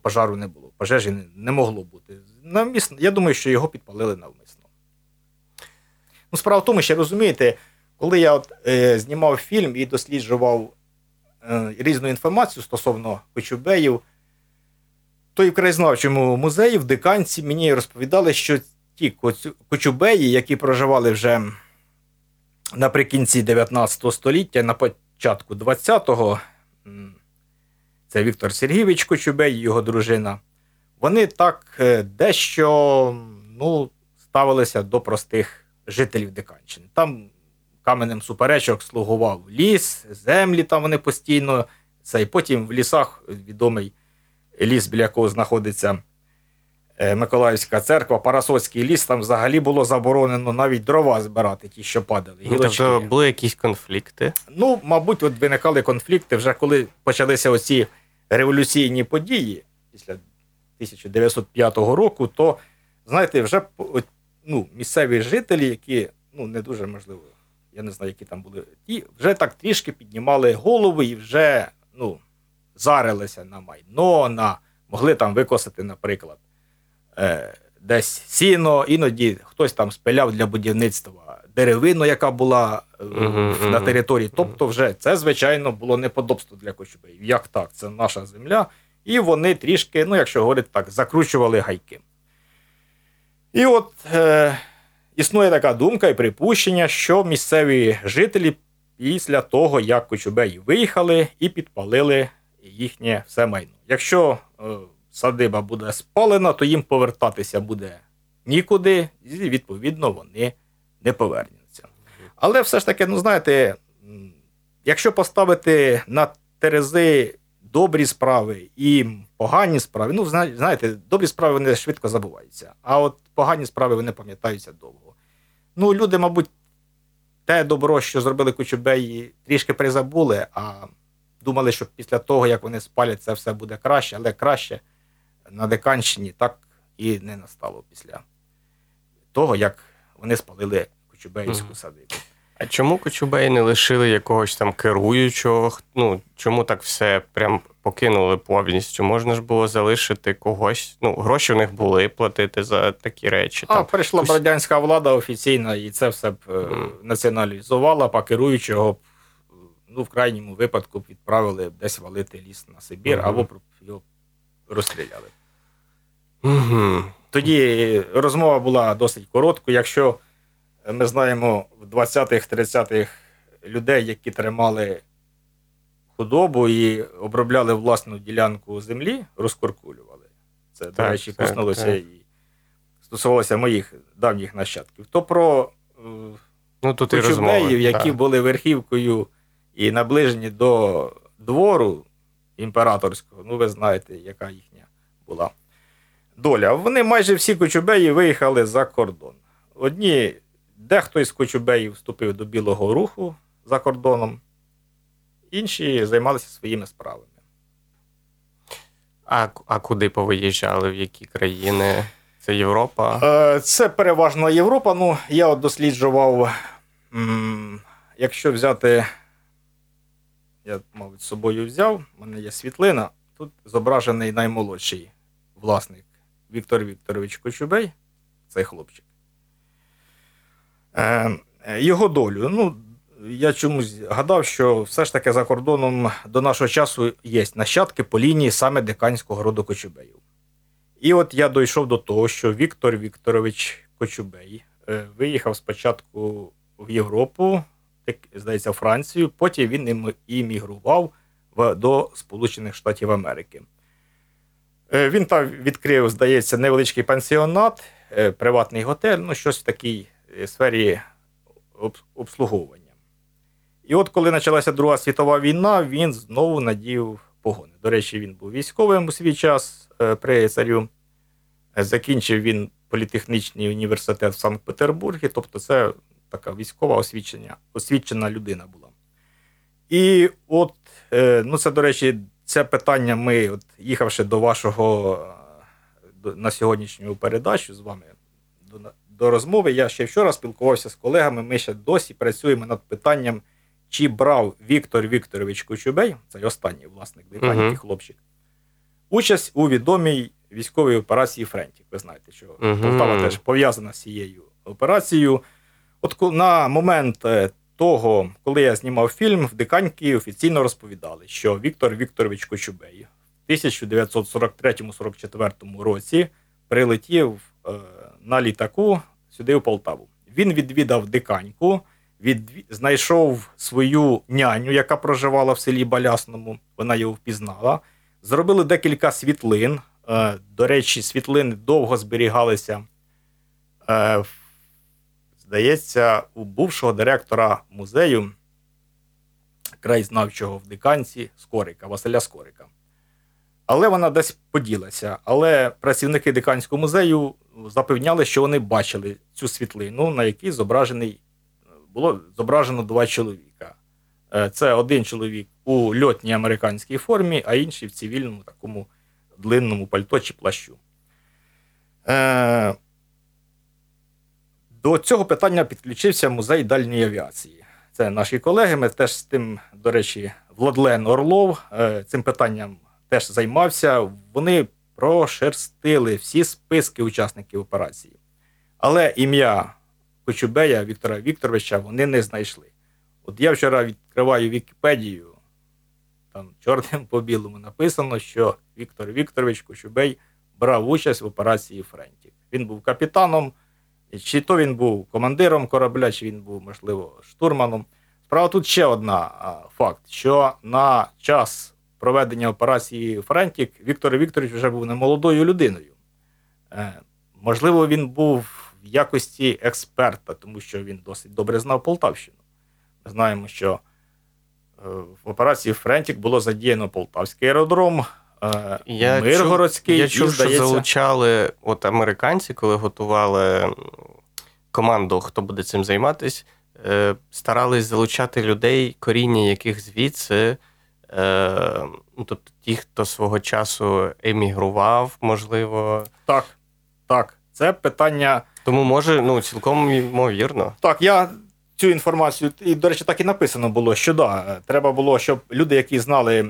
пожару не було, пожежі не могло бути. Навмисно, я думаю, що його підпалили навмисно. Ну, справа в тому, що, розумієте, коли я от, е, знімав фільм і досліджував е, різну інформацію стосовно Кочубеїв, то і в краєзнавчому музеї в Диканці мені розповідали, що ті Кочубеї, які проживали вже наприкінці дев'ятнадцятого століття, на початку двадцятого, це Віктор Сергійович Кочубей і його дружина, вони так е, дещо ну, ставилися до простих жителів Диканщини. Там каменем суперечок слугував ліс, землі там вони постійно. Це і потім в лісах відомий ліс, біля якого знаходиться Миколаївська церква, Парасоцький ліс, там взагалі було заборонено навіть дрова збирати, ті, що падали. Ну, тобто були якісь конфлікти? Ну, мабуть, от виникали конфлікти вже коли почалися оці революційні події після тисяча дев'ятсот п'ятого року, то, знаєте, вже ну, місцеві жителі, які, ну, не дуже можливо, я не знаю, які там були, і вже так трішки піднімали голови і вже, ну, зарилися на майно, на, могли там викосити, наприклад, десь сіно, іноді хтось там спиляв для будівництва деревину, яка була mm-hmm. на території. Тобто вже це, звичайно, було неподобство для Кочубеїв. Як так? Це наша земля. І вони трішки, ну, якщо говорити так, закручували гайки. І от е, існує така думка і припущення, що місцеві жителі після того, як Кочубеї виїхали і підпалили їхнє все майно. Якщо е, садиба буде спалена, то їм повертатися буде нікуди, і, відповідно, вони не повернуться. Але все ж таки, ну, знаєте, якщо поставити на терези добрі справи і погані справи, ну, знаєте, добрі справи, вони швидко забуваються, а от погані справи, вони пам'ятаються довго. Ну, люди, мабуть, те добро, що зробили Кочубеї, трішки призабули, а думали, що після того, як вони спалять, це все буде краще, але краще на Диканщині так і не настало після того, як вони спалили Кочубеївську садибу. А чому Кочубеї не лишили якогось там керуючого? Ну, чому так все прям покинули повністю? Можна ж було залишити когось? Ну, гроші в них були, платити за такі речі. А там прийшла б радянська влада офіційна, і це все б mm. націоналізувала, а керуючого б, ну, в крайньому випадку відправили десь валити ліс на Сибір, mm-hmm. або його розстріляли. Mm-hmm. Тоді розмова була досить коротка. Якщо ми знаємо в двадцятих-тридцятих людей, які тримали худобу і обробляли власну ділянку землі, розкуркулювали. Це, так, до речі, коснулося і стосувалося моїх давніх нащадків. То про ну, Кочубеїв, які так. були верхівкою і наближені до двору імператорського, ну ви знаєте, яка їхня була доля. Вони майже всі Кочубеї виїхали за кордон. Одні, дехто із Кочубеїв вступив до Білого Руху за кордоном, інші займалися своїми справами. А, а куди повиїжджали, в які країни? Це Європа? Це переважно Європа. Ну, я от досліджував, якщо взяти, я, мабуть, з собою взяв, у мене є світлина, тут зображений наймолодший власник Віктор Вікторович Кочубей, цей хлопчик. Його долю. Ну, я чомусь гадав, що все ж таки за кордоном до нашого часу є нащадки по лінії саме диканського роду Кочубеїв. І от я дійшов до того, що Віктор Вікторович Кочубей виїхав спочатку в Європу, здається, в Францію, потім він іммігрував до Сполучених Штатів Америки. Він там відкрив, здається, невеличкий пансіонат, приватний готель, ну щось в такій сфері обслуговування. І от коли почалася Друга світова війна, він знову надів погони. До речі, він був військовим у свій час при царю. Закінчив він політехнічний університет в Санкт-Петербурзі, тобто це така військова освічена, освічена людина була. І от, ну це, до речі, це питання ми, от, їхавши до вашого, до, на сьогоднішню передачу з вами, до, до розмови, я ще вчора спілкувався з колегами, ми ще досі працюємо над питанням, чи брав Віктор Вікторович Кочубей, цей останній власник, диканський uh-huh. хлопчик, участь у відомій військовій операції Френтік. Ви знаєте, що uh-huh. Полтава теж пов'язана з цією операцією. От на момент того, коли я знімав фільм, в Диканьки офіційно розповідали, що Віктор Вікторович Кочубей в тисяча дев'ятсот сорок третьому - сорок четвертому році прилетів на літаку сюди у Полтаву. Він відвідав Диканьку, від... знайшов свою няню, яка проживала в селі Балясному, вона його впізнала. Зробили декілька світлин. До речі, світлини довго зберігалися в здається, у бувшого директора музею краєзнавчого в Диканці Скорика, Василя Скорика. Але вона десь поділася. Але працівники Диканського музею запевняли, що вони бачили цю світлину, на якій зображений, було зображено два чоловіка. Це один чоловік у льотній американській формі, а інший в цивільному такому длинному пальто чи плащу. До цього питання підключився музей дальньої авіації. Це наші колеги, ми теж з тим, до речі, Владлен Орлов цим питанням теж займався. Вони прошерстили всі списки учасників операції. Але ім'я Кочубея Віктора Вікторовича вони не знайшли. От я вчора відкриваю Вікіпедію, там чорним по білому написано, що Віктор Вікторович Кочубей брав участь в операції «Френтік». Він був капітаном, чи то він був командиром корабля, чи він був, можливо, штурманом. Справа тут ще одна факт, що на час проведення операції «Френтік» Віктор Вікторович вже був немолодою людиною. Можливо, він був в якості експерта, тому що він досить добре знав Полтавщину. Ми знаємо, що в операції «Френтік» було задіяно Полтавський аеродром, Я Миргородський. Чу, я чув, здається... що залучали от американці, коли готували команду, хто буде цим займатися, е, старались залучати людей, коріння яких звідси, е, тобто ті, хто свого часу емігрував, можливо. Так, так. Це питання... Тому може, ну, цілком ймовірно. Так, я... Цю інформацію, і, до речі, так і написано було, що да, треба було, щоб люди, які знали,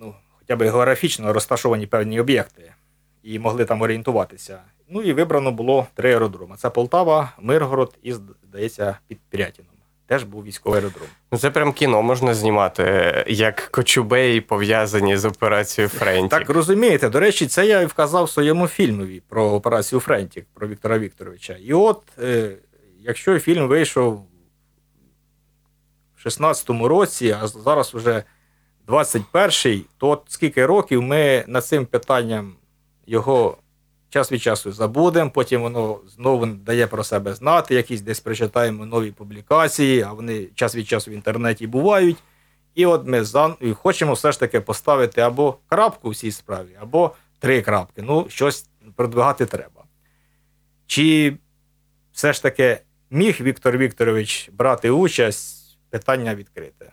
ну, хоча б географічно розташовані певні об'єкти, і могли там орієнтуватися. Ну, і вибрано було три аеродроми. Це Полтава, Миргород і, здається, під Пірятином. Теж був військовий аеродром. Це прям кіно можна знімати, як Кочубеї пов'язані з операцією «Френтік». Так, розумієте, до речі, це я і вказав в своєму фільмі про операцію «Френтік», про Віктора Вікторовича. І от, якщо фільм вийшов шістнадцятому році, а зараз вже двадцять перший, то от скільки років ми над цим питанням його час від часу забудемо, потім воно знову дає про себе знати, якісь десь прочитаємо нові публікації, а вони час від часу в інтернеті бувають. І от ми хочемо все ж таки поставити або крапку в цій справі, або три крапки. Ну, щось продвигати треба. Чи все ж таки міг Віктор Вікторович брати участь? Питання відкрите.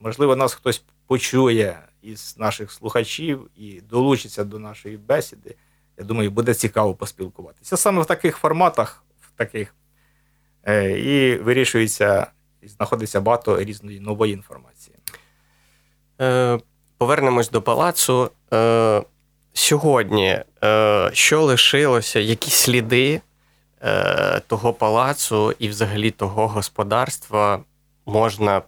Можливо, нас хтось почує із наших слухачів і долучиться до нашої бесіди. Я думаю, буде цікаво поспілкуватися. Саме в таких форматах, в таких, і вирішується, і знаходиться багато різної нової інформації. Е, повернемось до палацу. Е, сьогодні, е, що лишилося, які сліди е, того палацу і взагалі того господарства можна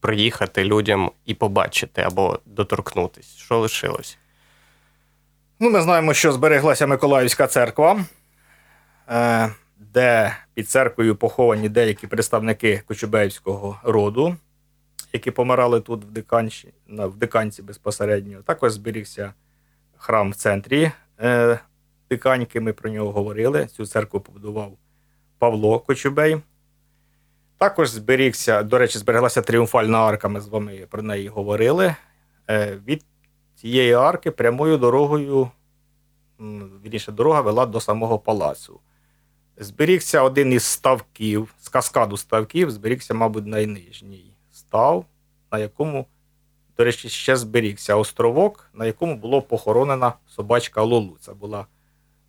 приїхати людям і побачити або доторкнутися? Що лишилось? Ну, ми знаємо, що збереглася Миколаївська церква, де під церквою поховані деякі представники Кочубеївського роду, які помирали тут в Диканці, в Диканці безпосередньо. Також зберігся храм в центрі Диканьки, ми про нього говорили. Цю церкву побудував Павло Кочубей. Також зберігся, до речі, збереглася тріумфальна арка, ми з вами про неї говорили. Від цієї арки прямою дорогою, вірніше, дорога вела до самого палацу. Зберігся один із ставків, з каскаду ставків, зберігся, мабуть, найнижній став, на якому, до речі, ще зберігся островок, на якому була похоронена собачка Лолу. Це була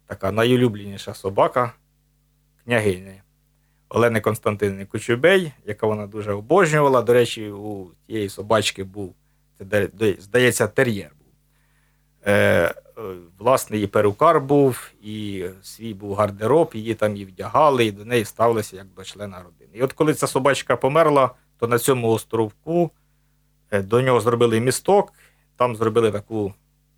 така найулюбленіша собака княгині Олени Константинівни Кочубей, яка вона дуже обожнювала. До речі, у тієї собачки був, здається, тер'єр був. Е, власне, і перукар був, і свій був гардероб, її там і вдягали, і до неї ставилися як до члена родини. І от коли ця собачка померла, то на цьому островку до нього зробили місток, там зробили таку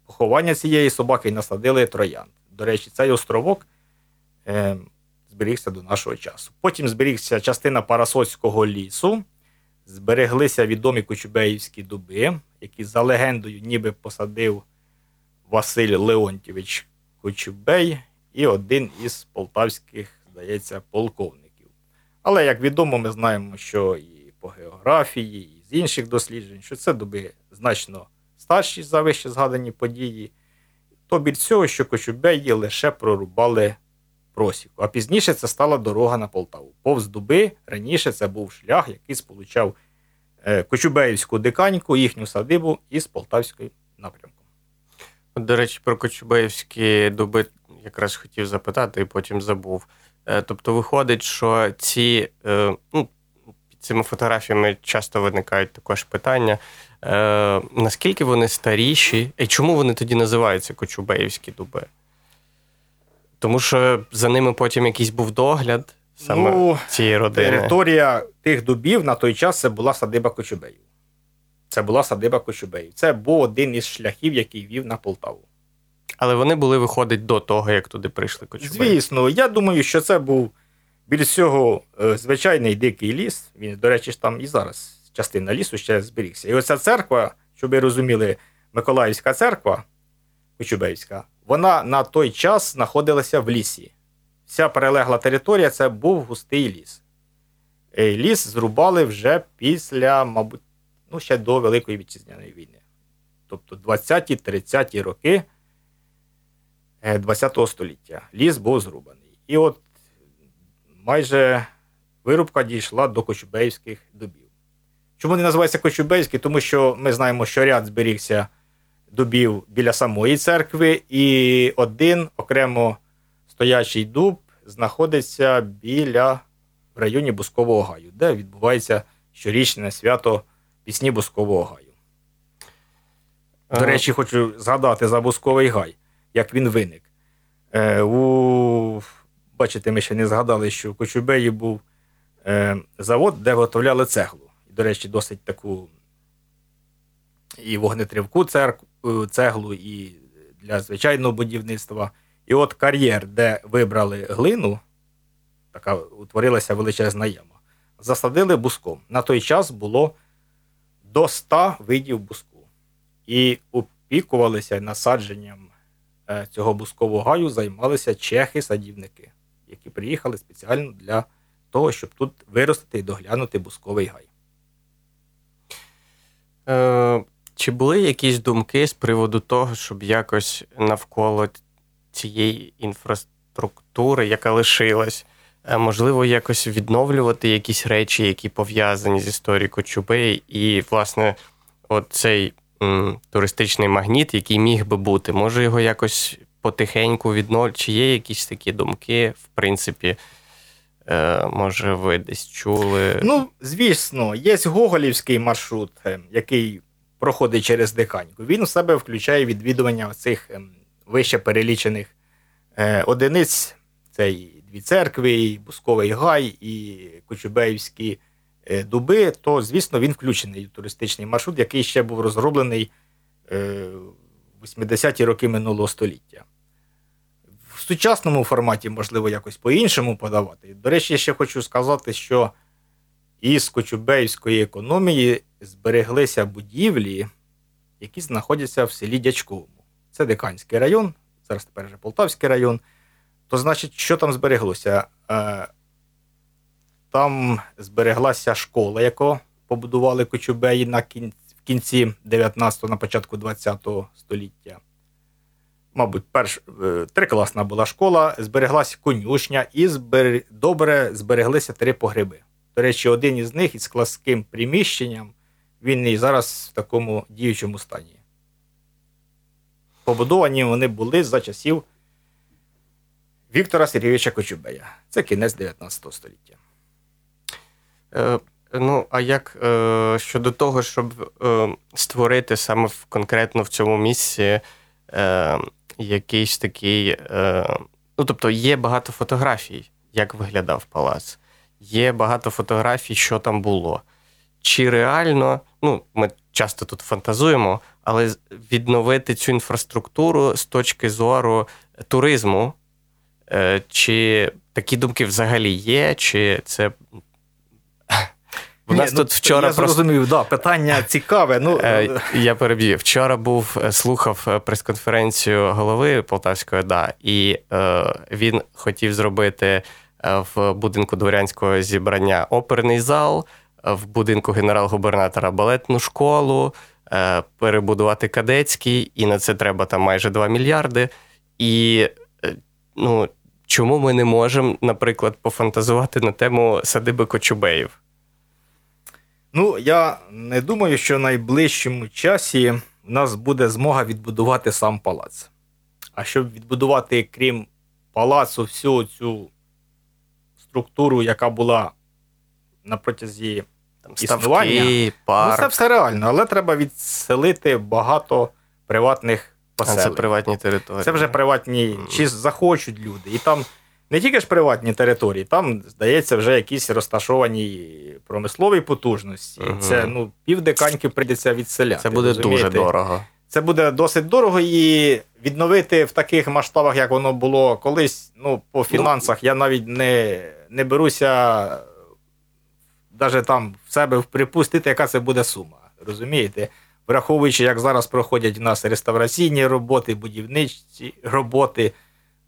поховання цієї собаки і насадили троянд. До речі, цей островок... Е, зберігся до нашого часу. Потім зберігся частина Парасольського лісу, збереглися відомі Кочубеївські дуби, які за легендою ніби посадив Василь Леонтійович Кочубей і один із полтавських, здається, полковників. Але, як відомо, ми знаємо, що і по географії, і з інших досліджень, що це доби значно старші за вище згадані події, то біль цього, що Кочубеї лише прорубали просіку. А пізніше це стала дорога на Полтаву. Повз дуби раніше це був шлях, який сполучав Кочубеївську диканьку, їхню садибу із Полтавською напрямком. До речі, про Кочубеївські дуби якраз хотів запитати і потім забув. Тобто виходить, що ці, ну, під цими фотографіями часто виникають також питання, наскільки вони старіші, і чому вони тоді називаються Кочубеївські дуби? Тому що за ними потім якийсь був догляд саме ну, цієї родини. Територія тих дубів на той час це була садиба Кочубеїв. Це була садиба Кочубеїв. Це був один із шляхів, який вів на Полтаву. Але вони були, виходить, до того, як туди прийшли Кочубеї. Звісно, я думаю, що це був більш цього звичайний дикий ліс. Він, до речі, там і зараз частина лісу ще зберігся. І оця церква, щоб ви розуміли, Миколаївська церква Кочубеївська, вона на той час знаходилася в лісі. Вся перелегла територія – це був густий ліс. Ліс зрубали вже після, мабуть, ну, ще до Великої Вітчизняної війни. Тобто двадцяті-тридцяті роки ХХ століття. Ліс був зрубаний. І от майже вирубка дійшла до Кочубеївських дубів. Чому вони називаються Кочубеївські? Тому що ми знаємо, що ряд зберігся дубів біля самої церкви, і один окремо стоячий дуб знаходиться біля в районі Бускового гаю, де відбувається щорічне свято Пісні Бускового гаю. Ага. До речі, хочу згадати за Бусковий гай, як він виник. Е, у... Бачите, ми ще не згадали, що в Кочубеї був е, завод, де виготовляли цеглу. До речі, досить таку і вогнетривку цеглу, і для звичайного будівництва. І от кар'єр, де вибрали глину, така утворилася величезна яма, засадили буском. На той час було до ста видів буску. І опікувалися насадженням цього бускового гаю, займалися чехи-садівники, які приїхали спеціально для того, щоб тут виростити і доглянути бусковий гай. Е, чи були якісь думки з приводу того, щоб якось навколо цієї інфраструктури, яка лишилась, можливо, якось відновлювати якісь речі, які пов'язані з історією Кочубеї, і, власне, от цей м, туристичний магніт, який міг би бути, може його якось потихеньку відновлювати? Чи є якісь такі думки, в принципі, е, може, ви десь чули? Ну, звісно, є гоголівський маршрут, який проходить через Диканьку. Він в себе включає відвідування цих вище перелічених е, одиниць, це і дві церкви, і Бусковий гай, і Кочубеївські е, дуби, то, звісно, він включений у туристичний маршрут, який ще був розроблений е, в вісімдесяті роки минулого століття. В сучасному форматі, можливо, якось по-іншому подавати. До речі, я ще хочу сказати, що із Кочубеївської економії збереглися будівлі, які знаходяться в селі Дячковому. Це Диканський район, зараз тепер вже Полтавський район. То, значить, що там збереглося? Там збереглася школа, яку побудували Кочубеї на кін... в кінці дев'ятнадцятого, на початку двадцятого століття. Мабуть, перш... трикласна була школа, збереглася конюшня і збер... добре збереглися три погреби. До речі, один із них із складським приміщенням, він і зараз в такому діючому стані. Побудовані вони були за часів Віктора Сергійовича Кочубея. Це кінець дев'ятнадцятого століття. Е, ну, а як е, щодо того, щоб е, створити саме в, конкретно в цьому місці е, якийсь такий... Е, ну, тобто, є багато фотографій, як виглядав палац. Є багато фотографій, що там було. Чи реально... Ну, ми часто тут фантазуємо, але відновити цю інфраструктуру з точки зору туризму, чи такі думки взагалі є, чи це... У нас Ні, тут ну, вчора я просто... зрозумів, да, питання цікаве. Ну... Я переб'ю. Вчора був, слухав прес-конференцію голови Полтавської ОДА, і е, він хотів зробити в будинку дворянського зібрання оперний зал, в будинку генерал-губернатора балетну школу, перебудувати кадетський, і на це треба там майже два мільярди. І, ну, чому ми не можемо, наприклад, пофантазувати на тему садиби Кочубеїв? Ну, я не думаю, що в найближчому часі в нас буде змога відбудувати сам палац. А щоб відбудувати, крім палацу, всю цю структуру, яка була на протязі там, існування, ставки, парк. Ну, це все реально, але треба відселити багато приватних поселень. Це приватні території. Це вже приватні, чи захочуть люди. І там не тільки ж приватні території, там, здається, вже якісь розташовані промислові потужності. Угу. Це, ну, півдеканьки прийдеться відселяти. Це буде розумієте? Дуже дорого. Це буде досить дорого, і відновити в таких масштабах, як воно було колись, ну, по фінансах, ну, я навіть не, не беруся навіть там в себе припустити, яка це буде сума, розумієте? Враховуючи, як зараз проходять у нас реставраційні роботи, будівничі роботи,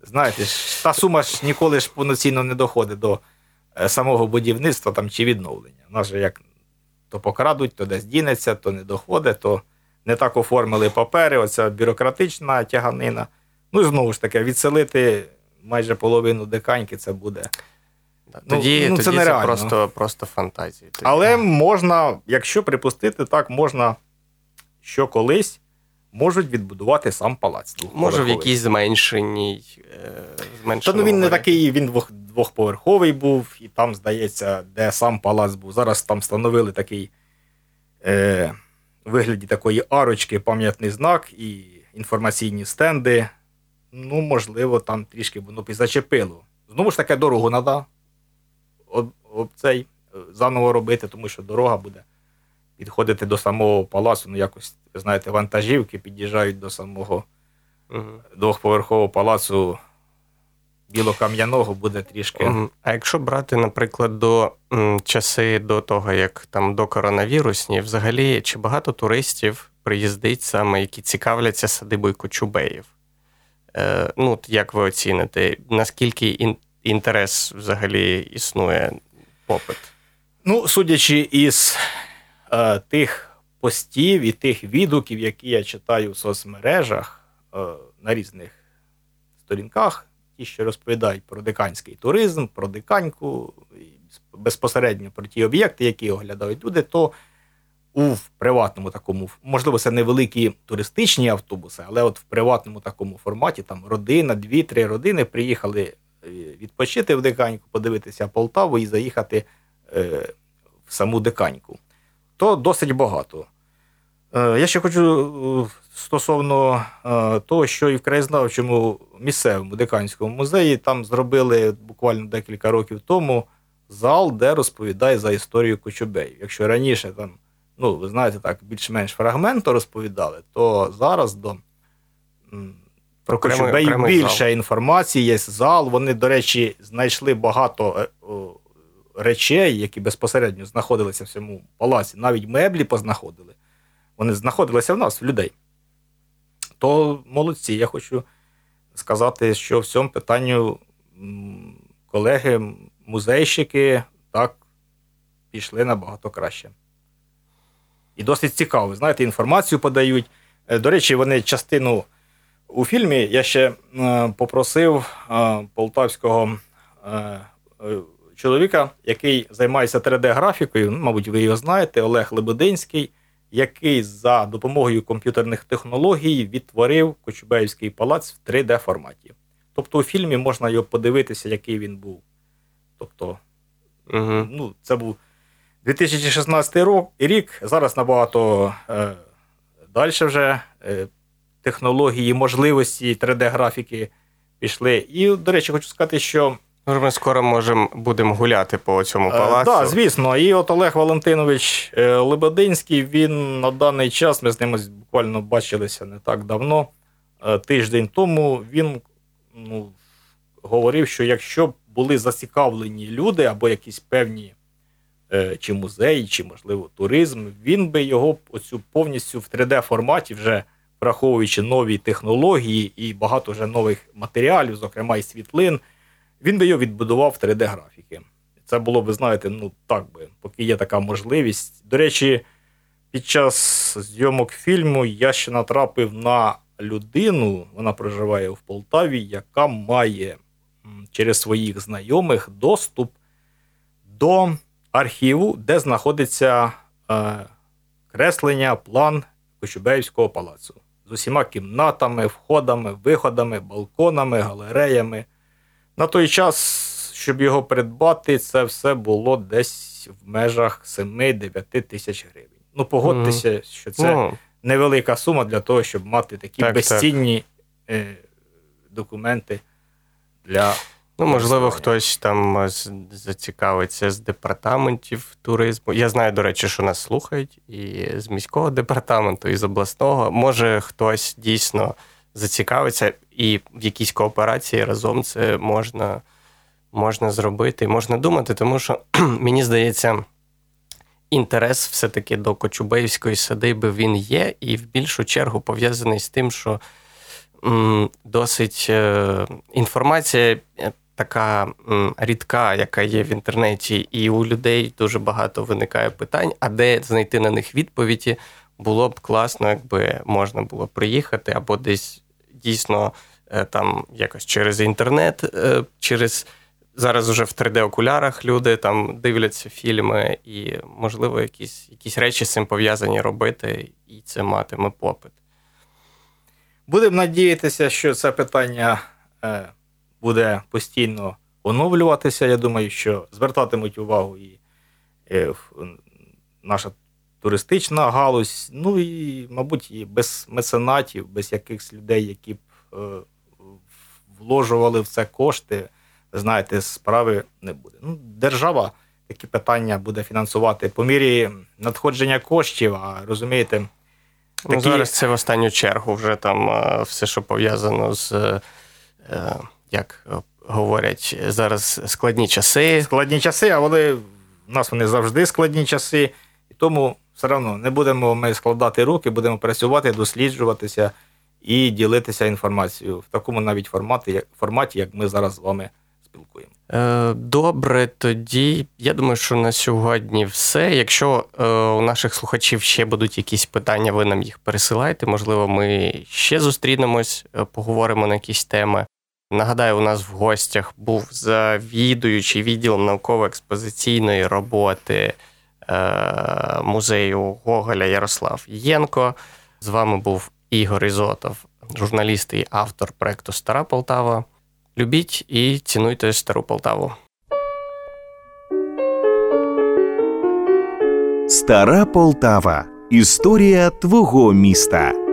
знаєте, та сума ж ніколи ж повноцінно не доходить до самого будівництва там, чи відновлення. У нас же як то покрадуть, то десь дінеться, то не доходить, то не так оформили папери, оця бюрократична тяганина. Ну і знову ж таки, відселити майже половину диканьки це буде. Да, ну, тоді ну, це, тоді це просто, просто фантазії. Тоді. Але можна, якщо припустити, так можна, що колись можуть відбудувати сам палац. Може в якійсь зменшеній. Е, Та ну він не такий, він двох, двохповерховий був, і там, здається, де сам палац був. Зараз там встановили такий Е, у вигляді такої арочки, пам'ятний знак і інформаційні стенди. Ну, можливо, там трішки воно і зачепило. Знову ж таки, дорогу треба об, об цей заново робити, тому що дорога буде підходити до самого палацу. Ну, якось, ви знаєте, вантажівки під'їжджають до самого угу. двохповерхового палацу білокам'яного, буде трішки. Угу. А якщо брати, наприклад, до м, часи до того, як там до коронавірусні, взагалі, чи багато туристів приїздить саме, які цікавляться садибою Кочубеїв? Е, ну, як ви оціните, наскільки ін, інтерес взагалі існує, попит? Ну, судячи із е, тих постів і тих відгуків, які я читаю в соцмережах, е, на різних сторінках, ті, що розповідають про диканський туризм, про диканьку, безпосередньо про ті об'єкти, які оглядають люди, то у приватному такому, можливо, це невеликі туристичні автобуси, але от в приватному такому форматі, там родина, дві-три родини приїхали відпочити в диканьку, подивитися Полтаву і заїхати е, в саму диканьку. То досить багато. Е, я ще хочу стосовно е, того, що і в краєзнавчому місцевому диканському музеї там зробили буквально декілька років тому зал, де розповідає за історію Кочубеїв. Якщо раніше там, ну, ви знаєте, так більш-менш фрагменту розповідали, то зараз до м, про Кочубеїв більше зал. Інформації, є зал. Вони, до речі, знайшли багато о, речей, які безпосередньо знаходилися в цьому палаці. Навіть меблі познаходили. Вони знаходилися в нас, в людей. То молодці. Я хочу сказати, що в цьому питанні колеги-музейщики так пішли набагато краще. І досить цікаво. Знаєте, інформацію подають. До речі, вони частину у фільмі, я ще попросив полтавського чоловіка, який займається три-ді графікою, мабуть, ви його знаєте, Олег Лебединський, який за допомогою комп'ютерних технологій відтворив Кочубеївський палац в три-ді форматі. Тобто у фільмі можна його подивитися, який він був. Тобто, угу. ну, це був дві тисячі шістнадцятий рік, зараз набагато е, далі вже е, технології, можливості три-ді графіки пішли. І, до речі, хочу сказати, що ми скоро можемо, будемо гуляти по цьому палацу. Так, да, звісно. І от Олег Валентинович Лебединський, він на даний час, ми з ним буквально бачилися не так давно, тиждень тому, він ну, говорив, що якщо б були зацікавлені люди або якісь певні чи музеї, чи, можливо, туризм, він би його оцю повністю в три-ді форматі, вже враховуючи нові технології і багато вже нових матеріалів, зокрема і світлин, Він би його відбудував три-де графіки. Це було, ви знаєте, ну так би, поки є така можливість. До речі, під час зйомок фільму я ще натрапив на людину, вона проживає в Полтаві, яка має через своїх знайомих доступ до архіву, де знаходиться е, креслення, план Кочубеївського палацу. З усіма кімнатами, входами, виходами, балконами, галереями. На той час, щоб його придбати, це все було десь в межах семи-дев'яти тисяч гривень. Ну, погодьтеся, mm. що це oh. невелика сума для того, щоб мати такі так, безцінні так. Е, документи для... Ну, можливо, хтось там зацікавиться з департаментів туризму. Я знаю, до речі, що нас слухають і з міського департаменту, і з обласного. Може, хтось дійсно зацікавиться, і в якійсь кооперації разом це можна, можна зробити, можна думати, тому що, мені здається, інтерес все-таки до Кочубеївської садиби він є, і в більшу чергу пов'язаний з тим, що м, досить е, інформація така м, рідка, яка є в інтернеті, і у людей дуже багато виникає питань, а де знайти на них відповіді, було б класно, якби можна було приїхати, або десь дійсно е, там якось через інтернет, е, через... Зараз уже в три-де окулярах люди там дивляться фільми, і, можливо, якісь, якісь речі з цим пов'язані робити, і це матиме попит. Будемо надіятися, що це питання буде постійно оновлюватися. Я думаю, що звертатимуть увагу і наша туристична галузь, ну і, мабуть, і без меценатів, без якихось людей, які б вложували в це кошти, знаєте, справи не буде. Ну, держава такі питання буде фінансувати по мірі надходження коштів, а розумієте... Такі... Ну, зараз це в останню чергу вже там все, що пов'язано з, як говорять, зараз складні часи. Складні часи, а вони, в нас вони завжди складні часи, і тому все одно не будемо ми складати руки, будемо працювати, досліджуватися і ділитися інформацією в такому навіть форматі, форматі, як ми зараз з вами спілкуємо. Добре, тоді я думаю, що на сьогодні все. Якщо е, у наших слухачів ще будуть якісь питання, ви нам їх пересилайте. Можливо, ми ще зустрінемось, поговоримо на якісь теми. Нагадаю, у нас в гостях був завідуючий відділом науково-експозиційної роботи е, музею Гоголя Ярослав Єнко. З вами був Ігор Ізотов, журналіст і автор проєкту «Стара Полтава». Любіть і цінуйте Стару Полтаву. Стара Полтава. Історія твого міста.